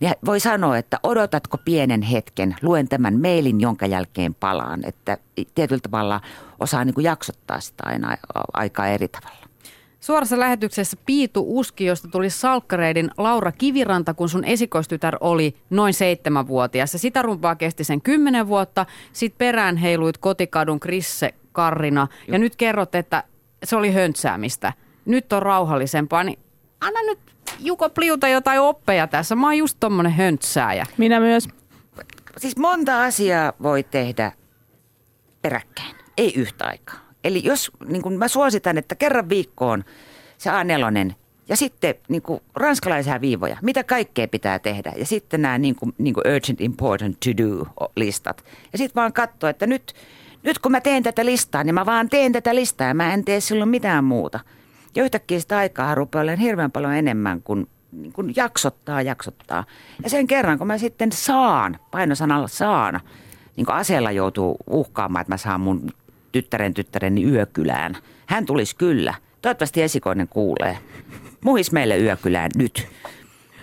niin voi sanoa, että odotatko pienen hetken, luen tämän mailin, jonka jälkeen palaan. Että tietyllä tavalla osaa niin kuin jaksottaa sitä aina aikaa eri tavalla. Suorassa lähetyksessä Piitu Uski, josta tuli salkkareiden Laura Kiviranta, kun sun esikoistytär oli noin 7-vuotias. Sitä rumpaa kesti sen 10 vuotta, sit perään heiluit Kotikadun Krisse Karrina ja nyt kerrot, että se oli höntsäämistä. Nyt on rauhallisempaa, niin anna nyt Juko pliuta jotain oppeja tässä. Mä oon just tommonen höntsääjä. Minä myös. Siis monta asiaa voi tehdä peräkkäin, ei yhtä aikaa. Eli jos, niin kuin mä suositan, että kerran viikkoon se A4 ja sitten niin kuin ranskalaisia viivoja, mitä kaikkea pitää tehdä. Ja sitten nämä niin kuin urgent, important to do -listat. Ja sitten vaan katsoa, että nyt kun mä teen tätä listaa, niin mä vaan teen tätä listaa ja mä en tee silloin mitään muuta. Ja yhtäkkiä sitä aikaa rupeaa olemaan hirveän paljon enemmän kuin, jaksottaa. Ja sen kerran, kun mä sitten saan, painosanalla saan, niin kuin aseella joutuu uhkaamaan, että mä saan mun tyttäreni yökylään. Hän tulisi kyllä. Toivottavasti esikoinen kuulee. Muhis meille yökylään nyt.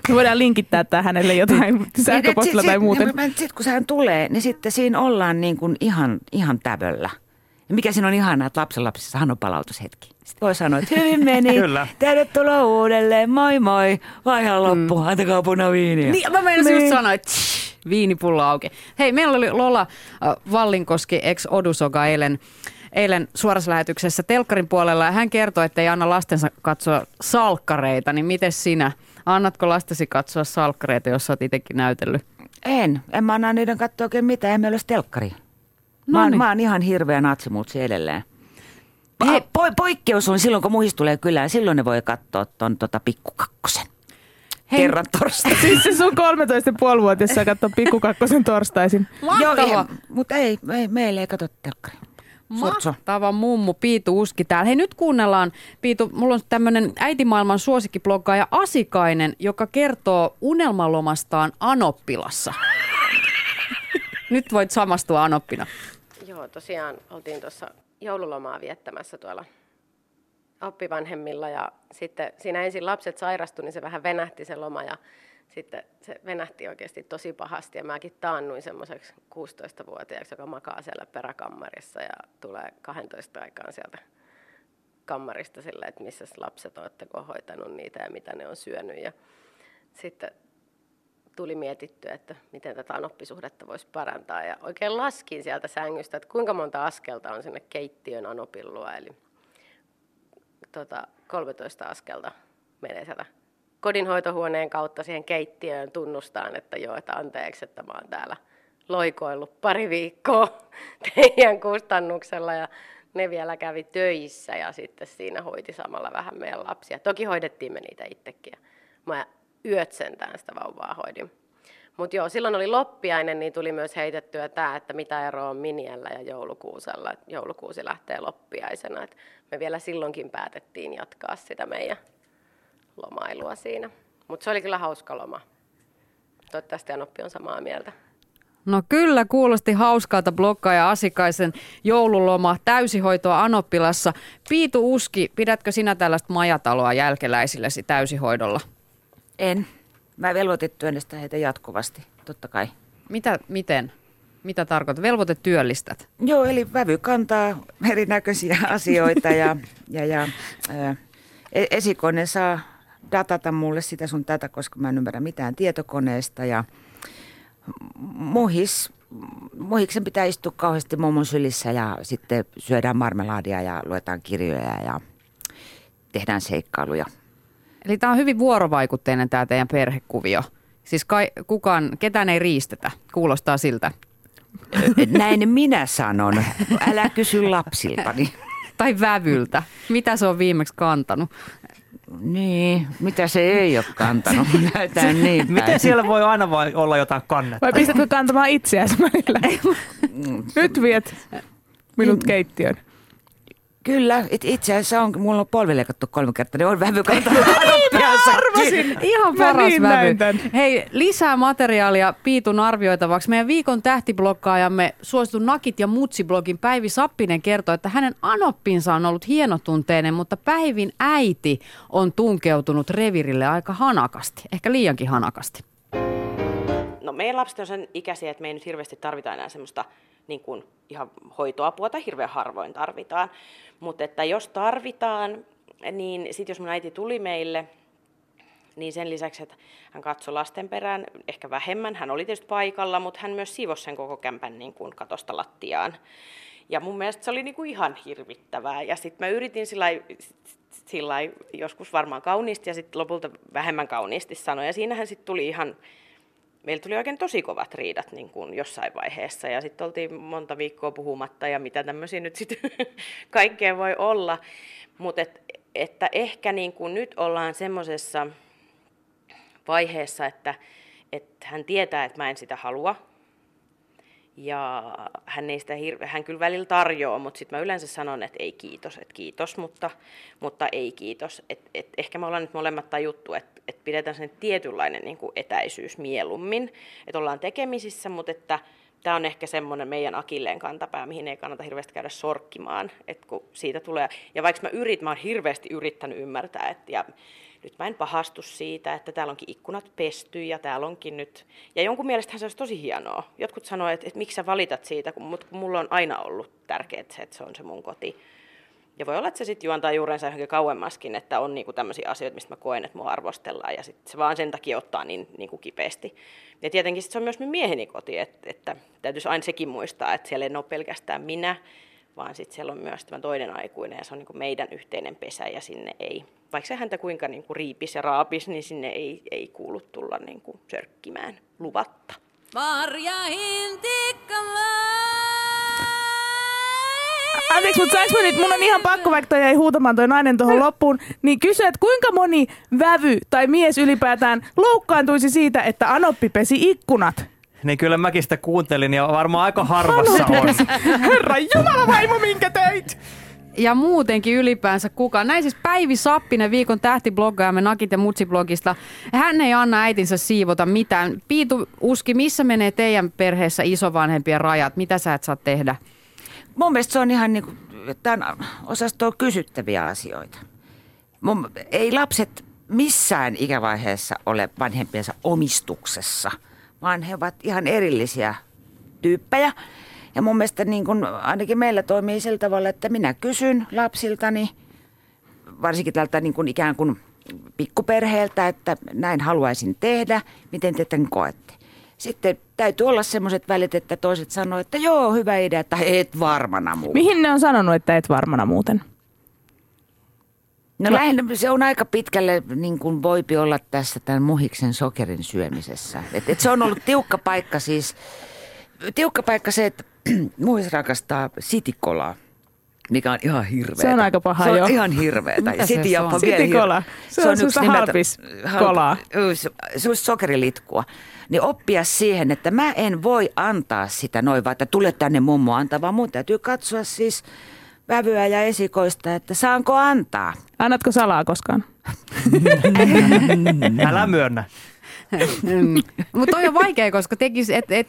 Me voidaan linkittää tää hänelle jotain sähköpostilla tai muuten. Sitten kun hän tulee, niin sitten siinä ollaan niin kuin ihan tävöllä. Ja mikä siinä on ihanaa, että lapsenlapsissahan on palautushetki. Sitten voi sanoa, että hyvin meni. Kyllä. Tervetuloa uudelleen. Moi moi. Vaihan loppu. Antakaa punaviiniä. Niin, mä meinasin just sanoa, että viinipullo auki. Hei, meillä oli Lola Vallinkoski ex Odusoga eilen suorassa lähetyksessä telkkarin puolella. Ja hän kertoi, että ei anna lastensa katsoa salkkareita. Niin miten sinä? Annatko lastesi katsoa salkkareita, jos olet itsekin näytellyt? En mä anna niiden katsoa oikein mitään. En meillä olisi telkkaria. Mä oon ihan hirveä natsimutsi edelleen. Hei, poikkeus on silloin, kun muhis tulee kylään. Silloin ne voi katsoa ton Pikkukakkosen. Hei. Kerran torstaisin. Siis se sun 13,5-vuotias saa katsoa Pikkukakkosen torstaisin. Mahtavaa. Mutta ei, meillä ei katso telkkaria. Mahtava mummu Piitu Uski täällä. Hei, nyt kuunnellaan. Piitu, mulla on tämmönen äitimaailman suosikkiblogaaja Asikainen, joka kertoo unelmalomastaan Anoppilassa. Nyt voit samastua Anoppina. Joo, tosiaan oltiin tuossa joululomaa viettämässä tuolla oppivanhemmilla ja sitten siinä ensin lapset sairastui, niin se vähän venähti se loma ja sitten se venähti oikeasti tosi pahasti ja mäkin taannuin semmoiseksi 16-vuotiaaksi, joka makaa siellä peräkammarissa ja tulee 12 aikaan sieltä kammarista sillä, että missä lapset oletteko hoitanut niitä ja mitä ne on syönyt ja sitten tuli mietittyä, että miten tätä anoppisuhdetta voisi parantaa ja oikein laskin sieltä sängystä, että kuinka monta askelta on sinne keittiön anopillua, eli 13 askelta menee sieltä kodinhoitohuoneen kautta siihen keittiöön tunnustaan, että joo, että anteeksi, että mä oon täällä loikoillut pari viikkoa teidän kustannuksella ja ne vielä kävi töissä ja sitten siinä hoiti samalla vähän meidän lapsia. Toki hoidettiin me niitä itsekin. Mä yöt sentään sitä vauvaa hoidin. Mutta joo, silloin oli loppiainen, niin tuli myös heitettyä tämä, että mitä eroa on miniällä ja joulukuusella. Et joulukuusi lähtee loppiaisena. Et me vielä silloinkin päätettiin jatkaa sitä meidän lomailua siinä. Mutta se oli kyllä hauska loma. Toivottavasti Anoppi on samaa mieltä. No kyllä, kuulosti hauskalta bloggaaja Asikaisen joululoma täysihoitoa Anoppilassa. Piitu Uski, pidätkö sinä tällaista majataloa jälkeläisillesi täysihoidolla? En. Mä velvoitin työnnistää heitä jatkuvasti, totta kai. Miten? Mitä tarkoittaa? Velvoite työllistät? Joo, eli vävy kantaa erinäköisiä asioita ja esikone saa datata mulle sitä sun tätä, koska mä en ymmärrä mitään tietokoneesta. Ja mohiksen pitää istua kauheasti mummon sylissä ja sitten syödään marmeladia ja luetaan kirjoja ja tehdään seikkailuja. Eli tämä on hyvin vuorovaikutteinen tämä teidän perhekuvio. Siis ketään ei riistetä, kuulostaa siltä. Näin minä sanon. Älä kysy lapsiltani. Tai vävyltä. Mitä se on viimeksi kantanut? Niin, mitä se ei ole kantanut. Näytään niin. Miten siellä voi aina vain olla jotain kannetta? Vai pistät nyt antamaan itseäsi välillä? Nyt viet minut keittiön. Kyllä, itse asiassa on, mulla on polvi leikattu 3 kertaa, niin on vävy kantanut adoptiansa. Ihan paras niin vävy. Hei, lisää materiaalia Piitun arvioitavaksi. Meidän viikon tähtiblokkaajamme suosittu Nakit ja Mutsi-blogin Päivi Sappinen kertoo, että hänen anoppinsa on ollut hienotunteinen, mutta Päivin äiti on tunkeutunut revirille aika hanakasti, ehkä liiankin hanakasti. No meidän lapset on sen ikäisiä, että me ei nyt hirveästi tarvita enää semmoista niin kuin ihan hoitoapua tai hirveän harvoin tarvitaan. Mutta että jos tarvitaan, niin sitten jos mun äiti tuli meille, niin sen lisäksi, että hän katsoi lasten perään ehkä vähemmän. Hän oli tietysti paikalla, mutta hän myös siivosi sen koko kämpän niin kuin katosta lattiaan. Ja mun mielestä se oli niin kuin ihan hirvittävää. Ja sitten mä yritin sillai joskus varmaan kauniisti ja sitten lopulta vähemmän kauniisti sanoa. Ja siinähän sitten tuli ihan... Meillä tuli oikein tosi kovat riidat niin kuin jossain vaiheessa ja sitten oltiin monta viikkoa puhumatta ja mitä tämmöisiä nyt sitten kaikkea voi olla. Mutta että ehkä niin kuin nyt ollaan semmoisessa vaiheessa, että hän tietää, että mä en sitä halua ja hän kyllä välillä tarjoaa, mutta sitten mä yleensä sanon, että kiitos, mutta ei kiitos. Et ehkä me ollaan nyt molemmat tajuttu, että pidetään sen tietynlainen niin kuin etäisyys mieluummin, että ollaan tekemisissä, mutta että tämä on ehkä semmoinen meidän akilleen kantapää, mihin ei kannata hirveästi käydä sorkkimaan, että kun siitä tulee, ja vaikka mä oon hirveästi yrittänyt ymmärtää, että ja nyt mä en pahastu siitä, että täällä onkin ikkunat pesty ja täällä onkin nyt, ja jonkun mielestähän se olisi tosi hienoa. Jotkut sanoo, että miksi sä valitat siitä, kun mulla on aina ollut tärkeää se, että se on se mun koti. Ja voi olla, että se sitten juontaa juurensa johonkin kauemmaskin, että on niinku tämmöisiä asioita, mistä mä koen, että mua arvostellaan, ja sitten se vaan sen takia ottaa niin niinku kipeästi. Ja tietenkin se on myös mieheni koti, että täytyisi aina sekin muistaa, että siellä ei ole pelkästään minä, vaan sitten siellä on myös tämä toinen aikuinen, ja se on niinku meidän yhteinen pesä, ja sinne ei, vaikka se häntä kuinka niinku riipisi ja raapisi, niin sinne ei kuulu tulla niinku sörkkimään luvatta. Marja Hintikka Live! Anteeksi, mutta saanko nyt, mun on ihan pakko, vaikka toi jäi huutamaan toi nainen tuohon loppuun, niin kysyä, että kuinka moni vävy tai mies ylipäätään loukkaantuisi siitä, että anoppi pesi ikkunat? Niin kyllä mäkin sitä kuuntelin ja varmaan aika harvassa on. Herra Jumala vaimo, minkä teit! Ja muutenkin ylipäänsä kukaan. Näin siis Päivi Sappinen, viikon tähtibloggaajamme Nakit ja Mutsi-blogista. Hän ei anna äitinsä siivota mitään. Piitu Uski, missä menee teidän perheessä isovanhempien rajat? Mitä sä et saa tehdä? Mun mielestä se on ihan niin kuin, tämän osastoon kysyttäviä asioita. Ei lapset missään ikävaiheessa ole vanhempiensa omistuksessa, vaan he ovat ihan erillisiä tyyppejä. Ja mun mielestä niin kuin, ainakin meillä toimii sillä tavalla, että minä kysyn lapsiltani, varsinkin tältä niin kuin ikään kuin pikkuperheeltä, että näin haluaisin tehdä, miten te tämän koette. Sitten täytyy olla semmoiset välit, että toiset sanoo, että joo, hyvä idea, tai et varmana muuten. Mihin ne on sanonut, että et varmana muuten? No lähinnä se on aika pitkälle, niin kuin voipi olla tässä tämän muhiksen sokerin syömisessä. Et se on ollut tiukka paikka siis. Tiukka paikka se, että muhis rakastaa sitikolaa, mikä on ihan hirveetä. Se on aika paha, joo. Se on ihan hirveetä. Sitikola. Se on yksi halpis kolaa. Se on sokerilitkua. Niin oppia siihen, että mä en voi antaa sitä noin, vaan että tule tänne mummo antaa, vaan mun täytyy katsoa siis vävyä ja esikoista, että saanko antaa. Annatko salaa koskaan? Älä myönnä. Mutta toi on vaikea, koska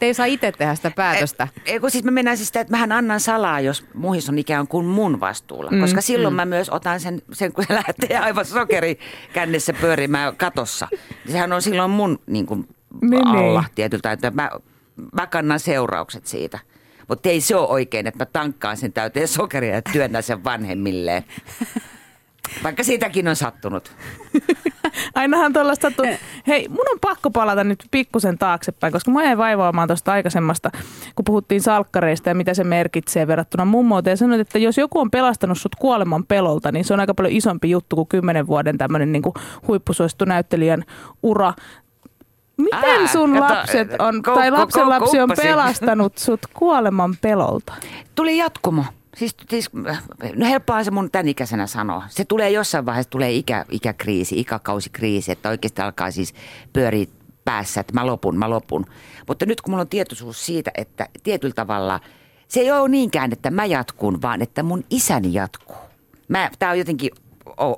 ei saa itse tehdä sitä päätöstä. Kun siis mä mennään siis sitä, että mähän annan salaa, jos muhis on ikään kuin mun vastuulla. Koska silloin mä myös otan sen, kun se lähtee aivan sokerikännessä pyörimään katossa. Sehän on silloin mun niin kuin alla tietyllä tavalla. Mä mä kannan seuraukset siitä. Mutta ei se ole oikein, että mä tankkaan sen täyteen sokeria ja työnnän sen vanhemmilleen. Vaikka siitäkin on sattunut. Ainahan tuolla sattuu. Hei, mun on pakko palata nyt pikkusen taaksepäin, koska mä jäin vaivaamaan tuosta aikaisemmasta, kun puhuttiin salkkareista ja mitä se merkitsee verrattuna mummoilta. Ja sanoit, että jos joku on pelastanut sut kuoleman pelolta, niin se on aika paljon isompi juttu kuin 10 vuoden tämmöinen niin kuin huippusuostunäyttelijän ura. Miten sun lapset on, tai lapsenlapsi on pelastanut sut kuoleman pelolta? Tuli jatkumo. Siis, no helppoa se mun tämän ikäisenä sanoa. Se tulee jossain vaiheessa, tulee ikäkriisi, ikäkausikriisi, että oikeasti alkaa siis pyöriä päässä, että mä lopun. Mutta nyt kun mulla on tietoisuus siitä, että tietyllä tavalla se ei ole niinkään, että mä jatkun, vaan että mun isäni jatkuu. Tää on jotenkin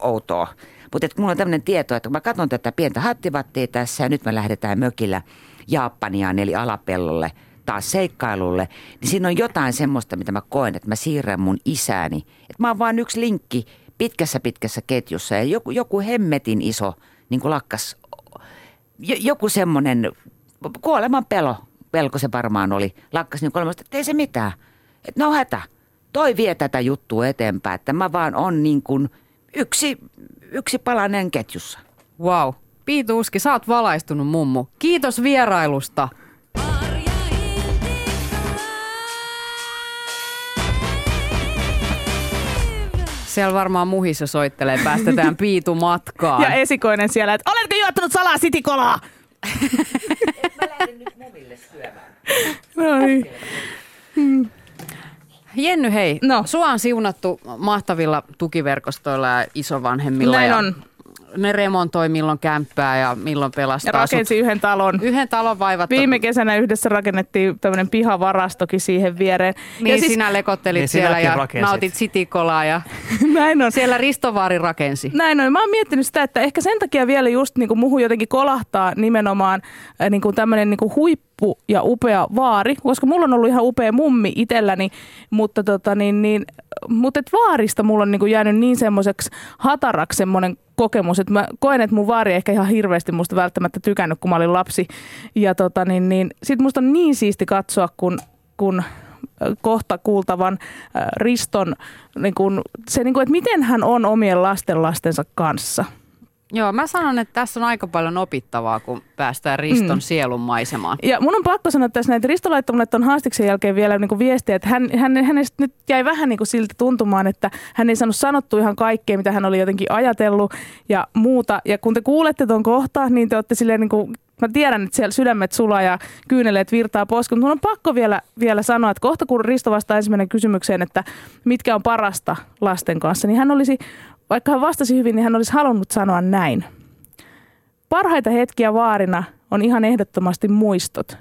outoa, mutta mulla on tämmöinen tieto, että kun mä katson tätä pientä hattivattia tässä ja nyt me lähdetään mökillä Japaniaan eli alapellolle taas seikkailulle, niin siinä on jotain semmoista, mitä mä koen, että mä siirrän mun isäni. Että mä oon vaan yksi linkki pitkässä ketjussa ja joku hemmetin iso niin kuin lakkas, joku semmoinen kuoleman pelko se varmaan oli, lakkas niin kuolemasta, että ei se mitään. Että no hätä, toi vie tätä juttua eteenpäin, että mä vaan on niin kuin yksi palanen ketjussa. Wow, Piitu Uski, sä oot valaistunut mummu. Kiitos vierailusta. Siellä varmaan muhissa soittelee, päästetään Piitu matkaan. Ja esikoinen siellä, että oletko juottanut salaa sitikolaa? Mä lähden nyt mumille syömään. No niin. Jenny, hei. No. Sua on siunattu mahtavilla tukiverkostoilla ja isovanhemmilla. Näin on. Ne remontoi milloin kämppää ja milloin pelastaa. Ja rakensi sut. Yhden talon vaivat. Viime kesänä yhdessä rakennettiin tämmöinen pihavarastokin siihen viereen. Niin ja siis, sinä lekottelit niin siellä ja rakensit. Nautit sitikolaa ja näin on. Siellä Ristovaari rakensi. Näin on. Mä oon miettinyt sitä, että ehkä sen takia vielä just niin kuin muhun jotenkin kolahtaa nimenomaan niin kuin tämmöinen niin kuin huippu ja upea vaari. Koska mulla on ollut ihan upea mummi itselläni, mutta et vaarista mulla on niin kuin jäänyt niin semmoiseksi hataraksi semmoinen kokemus, että mä koen, että mun vaari ei ehkä ihan hirveästi musta välttämättä tykännyt, kun mä olin lapsi. Ja sit musta on niin siisti katsoa, kun kohta kuultavan Riston, niin kun, se, niin kun, että miten hän on omien lastenlastensa kanssa. Joo, mä sanon, että tässä on aika paljon opittavaa, kun päästään Riston sielun maisemaan. Ja mun on pakko sanoa tässä näin, että Risto laittoi mulle tuon haastiksen jälkeen vielä niin kuin viestiä, että hänestä nyt jäi vähän niin kuin siltä tuntumaan, että hän ei saanut sanottua ihan kaikkea, mitä hän oli jotenkin ajatellut ja muuta. Ja kun te kuulette tuon kohta, niin te olette silleen niin kuin, mä tiedän, että siellä sydämet sulaa ja kyyneleet virtaa poskeen, mutta mun on pakko vielä sanoa, että kohta kun Risto vastaa ensimmäinen kysymykseen, että mitkä on parasta lasten kanssa, niin hän olisi... Vaikka hän vastasi hyvin, niin hän olisi halunnut sanoa näin. Parhaita hetkiä vaarina on ihan ehdottomasti muistot.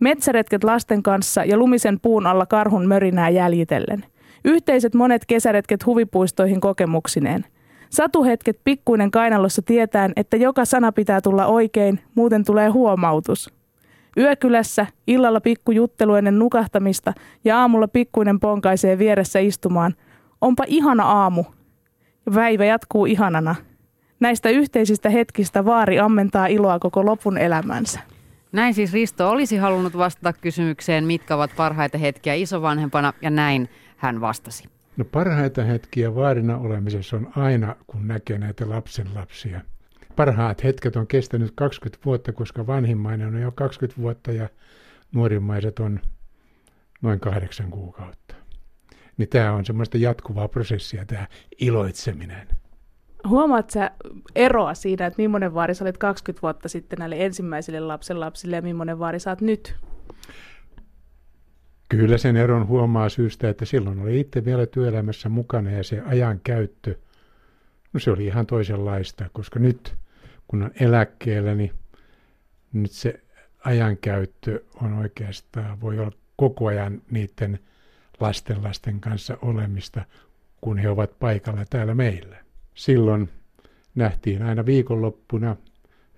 Metsäretket lasten kanssa ja lumisen puun alla karhun mörinää jäljitellen. Yhteiset monet kesäretket huvipuistoihin kokemuksineen. Satuhetket pikkuinen kainalossa tietäen, että joka sana pitää tulla oikein, muuten tulee huomautus. Yökylässä illalla pikku juttelu ennen nukahtamista ja aamulla pikkuinen ponkaisee vieressä istumaan. Onpa ihana aamu. Väivä jatkuu ihanana. Näistä yhteisistä hetkistä vaari ammentaa iloa koko lopun elämänsä. Näin siis Risto olisi halunnut vastata kysymykseen, mitkä ovat parhaita hetkiä isovanhempana, ja näin hän vastasi. No parhaita hetkiä vaarina olemisessa on aina, kun näkee näitä lapsenlapsia. Parhaat hetket on kestänyt 20 vuotta, koska vanhimmainen on jo 20 vuotta ja nuorimmaiset on noin 8 kuukautta. Niin tämä on semmoista jatkuvaa prosessia, tämä iloitseminen. Huomaat sä eroa siinä, että millainen vaari sä olet 20 vuotta sitten näille ensimmäisille lapsenlapsille ja millainen vaari sä oot nyt? Kyllä sen eron huomaa syystä, että silloin oli itse vielä työelämässä mukana ja se ajankäyttö, no se oli ihan toisenlaista, koska nyt kun on eläkkeellä, niin nyt se ajankäyttö on oikeastaan, voi olla koko ajan niiden lasten kanssa olemista, kun he ovat paikalla täällä meillä. Silloin nähtiin aina viikonloppuna,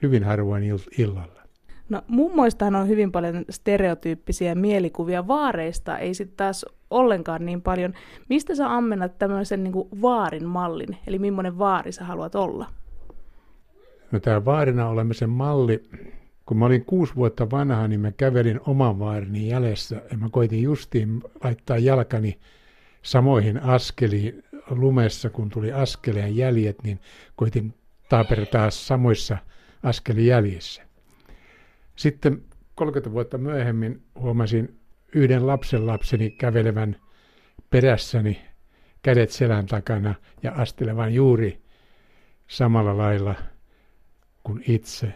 hyvin harvoin illalla. No mummoistahan on hyvin paljon stereotyyppisiä mielikuvia. Vaareista ei sitten taas ollenkaan niin paljon. Mistä sä ammennat tämmöisen niin kuin vaarin mallin? Eli millainen vaari sä haluat olla? No tämä vaarina olemisen malli Kun mä olin 6 vuotta vanha, niin mä kävelin oman vaarni jäljessä ja mä koitin justiin laittaa jalkani samoihin askeliin lumessa, kun tuli askeleen jäljet, niin koitin taapertaa samoissa askelin jäljissä. Sitten 30 vuotta myöhemmin huomasin yhden lapsenlapseni kävelevän perässäni kädet selän takana ja astelevan juuri samalla lailla kuin itse.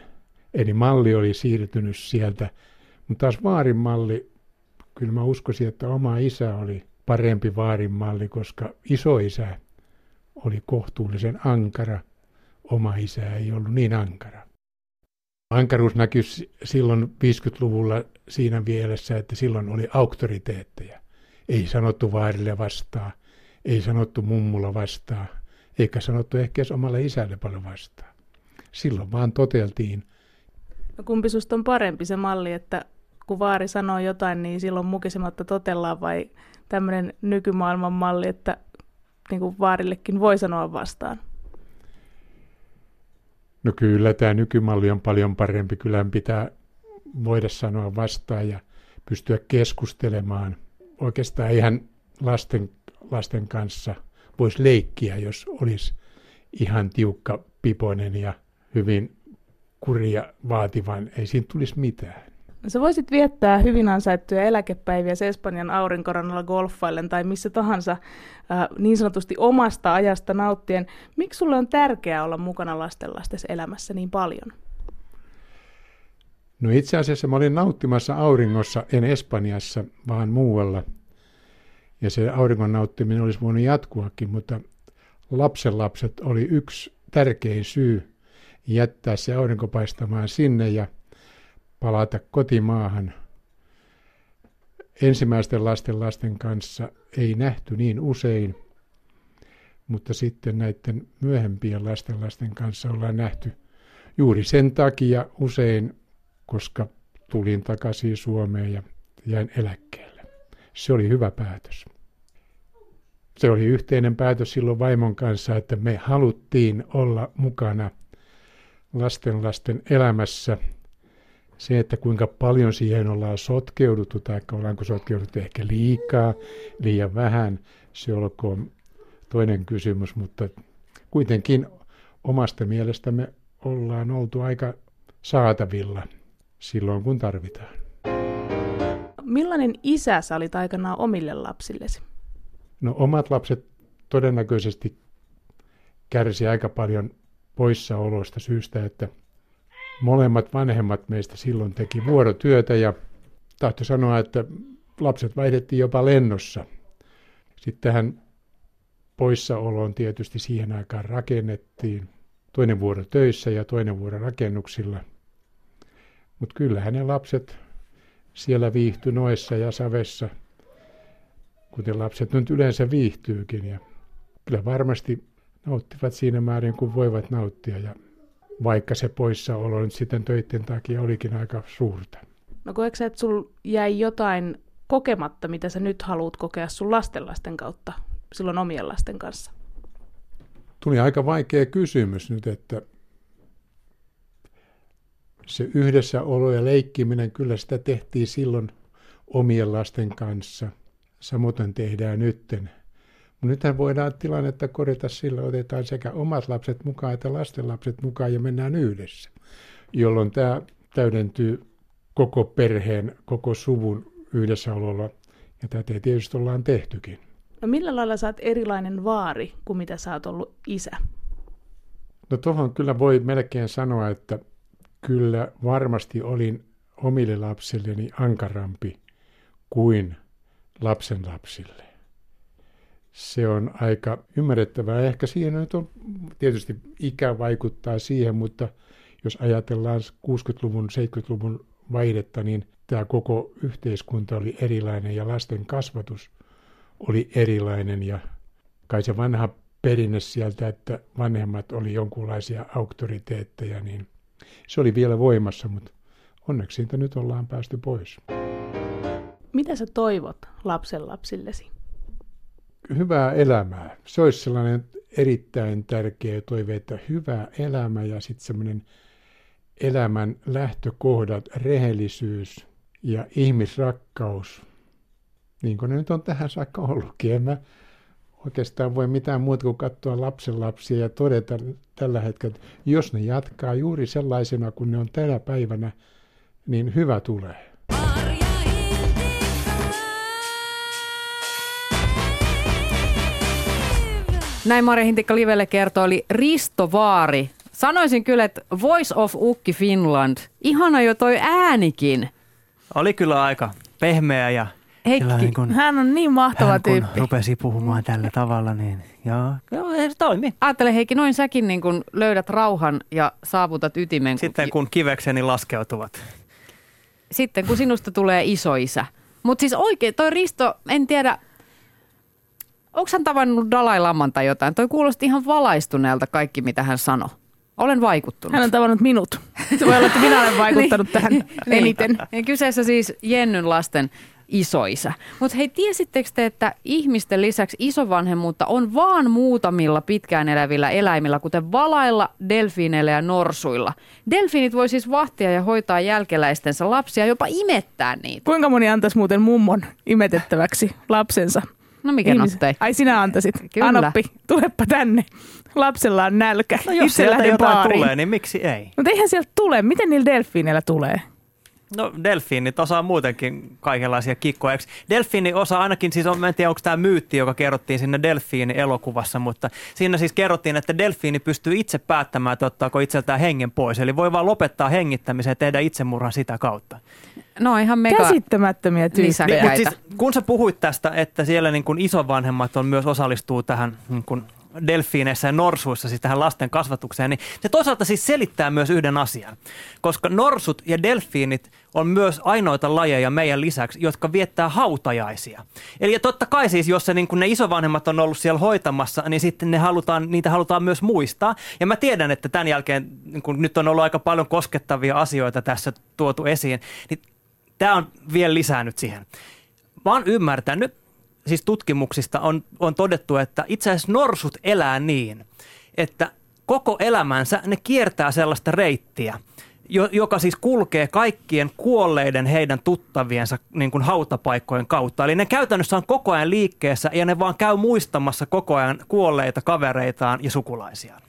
Eli malli oli siirtynyt sieltä, mutta taas vaarin malli, kyllä mä uskoisin, että oma isä oli parempi vaarin malli, koska isoisä oli kohtuullisen ankara, oma isä ei ollut niin ankara. Ankaruus näkyi silloin 50-luvulla siinä mielessä, että silloin oli auktoriteetteja. Ei sanottu vaarille vastaan, ei sanottu mummulla vastaan, eikä sanottu ehkä omalle isälle paljon vastaan. Silloin vaan toteltiin. No kumpi susta on parempi se malli, että kun vaari sanoo jotain, niin silloin mukisematta totellaan, vai tämmöinen nykymaailman malli, että niin kuin vaarillekin voi sanoa vastaan? No kyllä tämä nykymalli on paljon parempi. Kyllä pitää voida sanoa vastaan ja pystyä keskustelemaan. Oikeastaan ihan lasten kanssa voisi leikkiä, jos olisi ihan tiukka piponen ja hyvin kuria vaativan. Ei siinä tulisi mitään. Sä voisit viettää hyvin ansaittuja eläkepäiviä Espanjan aurinkorannalla golffaillen tai missä tahansa niin sanotusti omasta ajasta nauttien. Miksi sulle on tärkeää olla mukana lastenlastesi elämässä niin paljon? No itse asiassa mä olin nauttimassa auringossa, en Espanjassa, vaan muualla. Ja se auringon nauttiminen olisi voinut jatkuakin, mutta lapsenlapset oli yksi tärkein syy jättää se aurinko paistamaan sinne ja palata kotimaahan. Ensimmäisten lasten kanssa ei nähty niin usein, mutta sitten näiden myöhempien lasten kanssa ollaan nähty juuri sen takia usein, koska tulin takaisin Suomeen ja jäin eläkkeelle. Se oli hyvä päätös. Se oli yhteinen päätös silloin vaimon kanssa, että me haluttiin olla mukana lasten elämässä. Se, että kuinka paljon siihen ollaan sotkeuduttu, tai ollaanko sotkeuduttu ehkä liikaa, liian vähän, se olkoon toinen kysymys, mutta kuitenkin omasta mielestämme ollaan oltu aika saatavilla silloin, kun tarvitaan. Millainen isä sä olit aikanaan omille lapsillesi? No omat lapset todennäköisesti kärsi aika paljon poissaolosta syystä, että molemmat vanhemmat meistä silloin teki vuorotyötä ja tahtoi sanoa, että lapset vaihdettiin jopa lennossa. Sitten tähän poissaoloon tietysti siihen aikaan rakennettiin. Toinen vuoro töissä ja toinen vuoro rakennuksilla. Mutta kyllähän ne lapset siellä viihtyi noissa ja savessa, kuten lapset nyt yleensä viihtyykin. Ja kyllä varmasti nauttivat siinä määrin, kun voivat nauttia. Ja vaikka se poissaolo nyt sitten töiden takia olikin aika suurta. No koetko sä, että sul jäi jotain kokematta, mitä sä nyt haluat kokea sun lasten kautta, silloin omien lasten kanssa? Tuli aika vaikea kysymys nyt, että se yhdessäolo ja leikkiminen, kyllä sitä tehtiin silloin omien lasten kanssa. Samoin tehdään nytten. Nythän voidaan tilannetta korjata sillä, otetaan sekä omat lapset mukaan että lastenlapset mukaan ja mennään yhdessä, jolloin tämä täydentyy koko perheen, koko suvun yhdessäololla, ja tätä tietysti ollaan tehtykin. No millä lailla sä oot erilainen vaari kuin mitä sä oot ollut isä? No tuohon kyllä voi melkein sanoa, että kyllä varmasti olin omille lapsilleni ankarampi kuin lapsenlapsille. Se on aika ymmärrettävää. Ehkä siihen nyt on, tietysti ikä vaikuttaa siihen, mutta jos ajatellaan 60-luvun, 70-luvun vaihdetta, niin tämä koko yhteiskunta oli erilainen ja lasten kasvatus oli erilainen. Ja kai se vanha perinne sieltä, että vanhemmat oli jonkunlaisia auktoriteetteja, niin se oli vielä voimassa, mutta onneksi siitä nyt ollaan päästy pois. Mitä sä toivot lapsenlapsillesi? Hyvää elämää. Se olisi sellainen erittäin tärkeä toive, että hyvä elämä ja sitten semmoinen elämän lähtökohdat, rehellisyys ja ihmisrakkaus, niin kuin ne nyt on tähän saakka ollutkin. En mä oikeastaan voi mitään muuta kuin katsoa lapsenlapsia ja todeta tällä hetkellä, että jos ne jatkaa juuri sellaisena kuin ne on tänä päivänä, niin hyvä tulee. Näin Marja Hintikka Livelle kertoi, eli Risto Vaari. Sanoisin kyllä, että Voice of Ukki Finland. Ihana jo toi äänikin. Oli kyllä aika pehmeä ja... Heikki, kun, hän on niin mahtava tyyppi. Hän kun rupesi puhumaan tällä tavalla, niin joo, se toimi. Ajattele Heikki, noin säkin niin kun löydät rauhan ja saavutat ytimen. Sitten kun kivekseni laskeutuvat. Sitten kun sinusta tulee isoisä. Mutta siis oikein, toi Risto, en tiedä... Onko hän tavannut Dalai Laman tai jotain? Toi kuulosti ihan valaistuneelta kaikki, mitä hän sanoi. Olen vaikuttunut. Hän on tavannut minut. Voi olla, että minä olen vaikuttanut tähän eniten. Ja kyseessä siis Jennyn lasten isoisä. Mutta hei, tiesittekö te, että ihmisten lisäksi isovanhemmuutta on vaan muutamilla pitkään elävillä eläimillä, kuten valailla, delfiineillä ja norsuilla. Delfiinit voi siis vahtia ja hoitaa jälkeläistensä lapsia, jopa imettää niitä. Kuinka moni antaisi muuten mummon imetettäväksi lapsensa? No mikä nottei? Ai sinä antaisit. Kyllä. Anoppi, tulepa tänne. Lapsella on nälkä. No jos itse sieltä jotain baariin tulee, niin miksi ei? Mutta eihän sieltä tule. Miten niillä delfiineillä tulee? No delfiinit osaa muutenkin kaikenlaisia kikkoja. Delfiini osaa ainakin, siis on, en tiedä onko tämä myytti, joka kerrottiin siinä delfiini-elokuvassa, mutta siinä siis kerrottiin, että delfiini pystyy itse päättämään, että ottaako itseltään hengen pois. Eli voi vaan lopettaa hengittämisen ja tehdä itsemurhan sitä kautta. No ihan mega käsittämättömiä tyyppejä. Mutta siis, kun sä puhuit tästä, että siellä niin kun isovanhemmat on myös osallistuu tähän niin kun delfiineissä ja norsuissa, siis tähän lasten kasvatukseen, niin se toisaalta siis selittää myös yhden asian. Koska norsut ja delfiinit on myös ainoita lajeja meidän lisäksi, jotka viettää hautajaisia. Eli totta kai siis, jos se, niin kun ne isovanhemmat on ollut siellä hoitamassa, niin sitten niitä halutaan myös muistaa. Ja mä tiedän, että tämän jälkeen, niin kun nyt on ollut aika paljon koskettavia asioita tässä tuotu esiin, niin tämä on vielä lisännyt siihen. Mä oon ymmärtänyt, siis tutkimuksista on todettu, että itse asiassa norsut elää niin, että koko elämänsä ne kiertää sellaista reittiä, joka siis kulkee kaikkien kuolleiden heidän tuttaviensa niin kuin hautapaikkojen kautta. Eli ne käytännössä on koko ajan liikkeessä ja ne vaan käy muistamassa koko ajan kuolleita kavereitaan ja sukulaisiaan.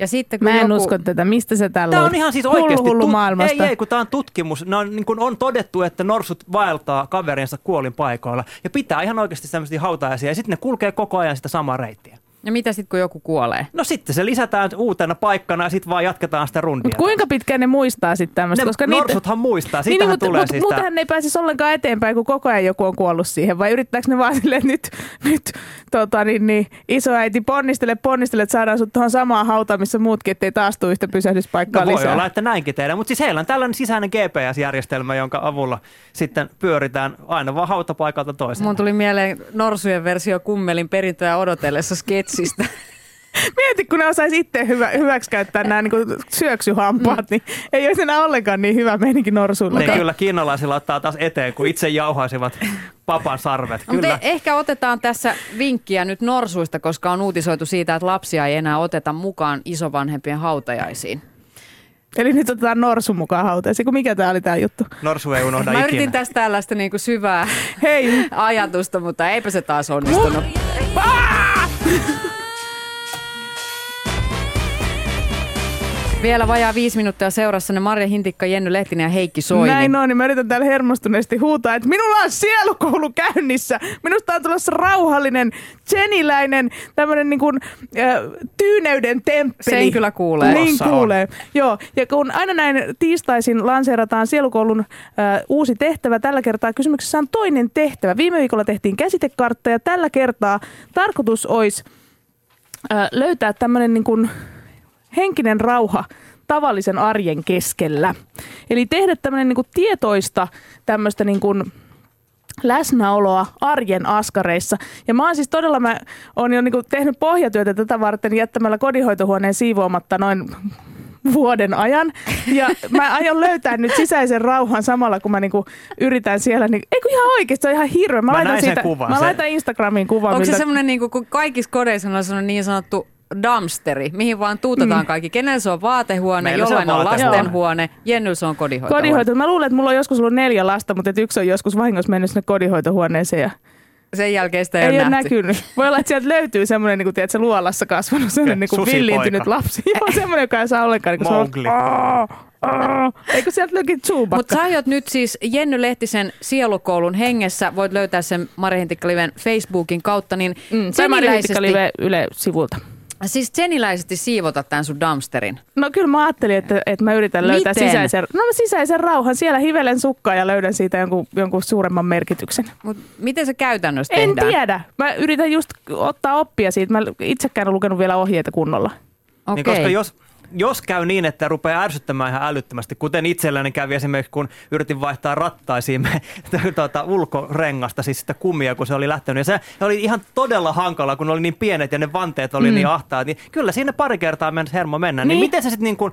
Ja sitten, kun mä en usko tätä. Mistä se tällä on? Tämä on ihan siis oikeasti hullu maailmasta. Ei, kun tämä on tutkimus. Niin kun on todettu, että norsut vaeltaa kaverinsa kuolinpaikoilla ja pitää ihan oikeasti sellaisia hautajaisia. Ja sitten ne kulkee koko ajan sitä samaa reittiä. Ja mitä sitten, kun joku kuolee? No sitten se lisätään uutena paikkana ja sitten vaan jatketaan sitä rundia. Mutta kuinka pitkään ne muistaa sitten tämmöistä? Norsuthan muistaa, siitähän niin, tulee siis muutenhan ne ei pääsisi ollenkaan eteenpäin, kun koko ajan joku on kuollut siihen. Vai yrittääkö ne vaan silleen, nyt isoäiti, ponnistele, että saadaan sut tuohon samaan hautaan, missä muutkin, ettei taas tule yhtä pysähdyspaikkaa lisää. Voi olla, että näinkin tehdään. Mutta siis heillä on tällainen sisäinen GPS-järjestelmä, jonka avulla sitten pyöritään aina vaan hautapaikalta toiseen. Mun tuli mieleen norsujen versio Kummelin perintöä odotellessa sketsistä. Mieti, kun ne osaisi itse hyväksikäyttää nämä niin syöksyhampaat, niin ei olisi enää ollenkaan niin hyvä meininki norsuilla. Ne kyllä kiinalaisilla ottaa taas eteen, kun itse jauhaisivat papan sarvet. Kyllä. Ehkä otetaan tässä vinkkiä nyt norsuista, koska on uutisoitu siitä, että lapsia ei enää oteta mukaan isovanhempien hautajaisiin. Eli nyt otetaan norsu mukaan hautajaisiin, kun mikä tämä oli tämä juttu? Norsu ei unohda ikinä. Mä yritin tästä tällaista niin kuin syvää ajatusta, mutta eipä se taas onnistunut. Vielä vajaa 5 minuuttia seurassanne Marja Hintikka, Jenny Lehtinen ja Heikki Soini. Näin on, niin mä yritän täällä hermostuneesti huutaa, että minulla on sielukoulu käynnissä. Minusta on tulossa rauhallinen, jenniläinen, tämmönen niin kuin tyyneyden temppeli. Sen kyllä kuulee. Niin kuulee. Joo, ja kun aina näin tiistaisin lanseerataan sielukoulun uusi tehtävä, tällä kertaa kysymyksessä on toinen tehtävä. Viime viikolla tehtiin käsitekartta ja tällä kertaa tarkoitus olisi löytää tämmönen niin kuin henkinen rauha tavallisen arjen keskellä. Eli tehdä tämmöinen niinku tietoista tämmöistä niinku läsnäoloa arjen askareissa. Ja mä oon siis todella, mä oon jo niinku tehnyt pohjatyötä tätä varten jättämällä kodinhoitohuoneen siivoamatta noin vuoden ajan. Ja mä aion löytää nyt sisäisen rauhan samalla, kun mä niinku yritän siellä. Niin, ei kun ihan oikeasti, se on ihan hirveä. Mä laitan Instagramiin kuvan. Onko se semmoinen, niinku, kun kaikissa kodeissa on niin sanottu dumpsteri, mihin vaan tuutataan kaikki. Kenellä se on vaatehuone, meillä jollain on lastenhuone, Jenny se on kodinhoitohuone. Mä luulen, että mulla on joskus ollut 4 lasta, mutta yksi on joskus vahingossa mennyt sinne kodinhoitohuoneeseen ja... Sen jälkeen sitä ei ole näkynyt. Voi olla, että sieltä löytyy semmoinen, niin tiedätkö, luolassa kasvanut, semmoinen niin villiintynyt lapsi. Joo, semmoinen, joka ei saa ollenkaan. Niin Mowgli. Eikö sieltä löykin Chewbacca? Mutta sä aiot nyt siis Jenny Lehtisen sielukoulun hengessä. Voit löytää sen Marja Hintikka Liven Facebookin kautta. Niin tai Marja Hintikka Live Yle-sivulta. Siis seniläisesti siivota tämän sun dumpsterin. No kyllä mä ajattelin, että mä yritän löytää sisäisen rauhan. Siellä hivelen sukkaa ja löydän siitä jonkun suuremman merkityksen. Mut miten se käytännössä tehdään? En tiedä. Mä yritän just ottaa oppia siitä. Mä itsekään olen lukenut vielä ohjeita kunnolla. Okay. Niin, koska jos käy niin, että rupeaa ärsyttämään ihan älyttömästi, kuten itselläni kävi esimerkiksi, kun yritin vaihtaa rattaisiin ulkorengasta, siis sitä kumia, kun se oli lähtenyt. Ja se oli ihan todella hankalaa, kun oli niin pienet ja ne vanteet oli niin ahtaat. Niin kyllä siinä pari kertaa mennessä hermo mennä. Niin miten se sitten niin kuin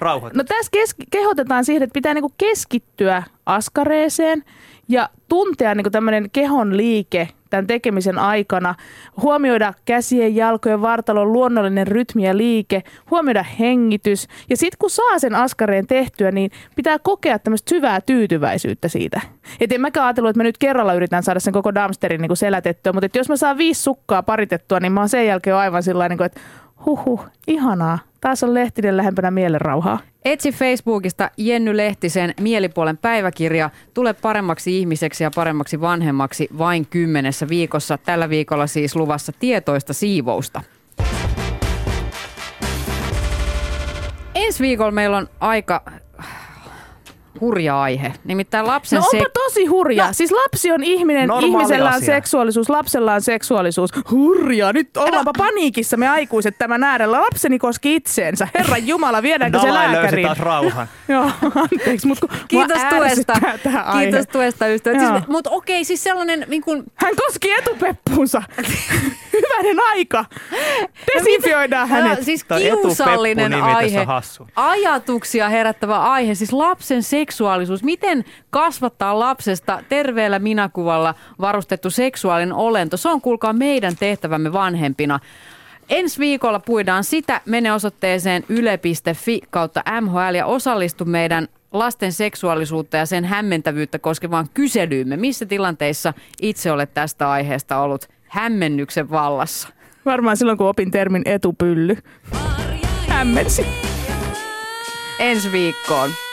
rauhoittaa? No tässä kehotetaan siihen, että pitää niin kuin keskittyä askareeseen ja tuntea niin kuin tämmöinen kehon liike tämän tekemisen aikana, huomioida käsien, jalkojen, vartalon luonnollinen rytmi ja liike, huomioida hengitys. Ja sitten kun saa sen askareen tehtyä, niin pitää kokea tämmöistä syvää tyytyväisyyttä siitä. Et en mäkään ajatellut, että mä nyt kerralla yritän saada sen koko dumpsterin niin selätettyä, mutta jos mä saan 5 sukkaa paritettua, niin mä oon sen jälkeen aivan sillain, niin että huhhuh, ihanaa. Taas on Lehtinen lähempänä mielenrauhaa. Etsi Facebookista Jenny Lehtisen Mielipuolen päiväkirja. Tule paremmaksi ihmiseksi ja paremmaksi vanhemmaksi vain 10 viikossa. Tällä viikolla siis luvassa tietoista siivousta. Ensi viikolla meillä on aika hurja aihe. Nimittäin lapsen... No onpa tosi hurja. No. Siis lapsi on ihminen, ihmisellä on seksuaalisuus, lapsella on seksuaalisuus. Hurja, nyt ollaanpa paniikissa me aikuiset tämän äärellä. Lapseni koski itseensä. Herran Jumala, viedäänkö se lääkäriin? Taas rauhan. Joo, anteeksi, mutta kiitos tuesta. Kiitos tuesta, ystävät. Siis, mutta okei, siis sellainen... Niin kun... Hän koski etupeppunsa. Hyvänen aika. Desinfioidaan hänet. No, siis kiusallinen aihe. Ajatuksia herättävä aihe. Siis lapsen seksuaalisuus. Miten kasvattaa lapsesta terveellä minäkuvalla varustettu seksuaalinen olento? Se on kuulkaa meidän tehtävämme vanhempina. Ensi viikolla puidaan sitä. Mene osoitteeseen yle.fi/MHL ja osallistu meidän lasten seksuaalisuutta ja sen hämmentävyyttä koskevaan kyselyymme. Missä tilanteissa itse olet tästä aiheesta ollut hämmennyksen vallassa? Varmaan silloin, kun opin termin etupylly. Hämmensi. Ensi viikkoon.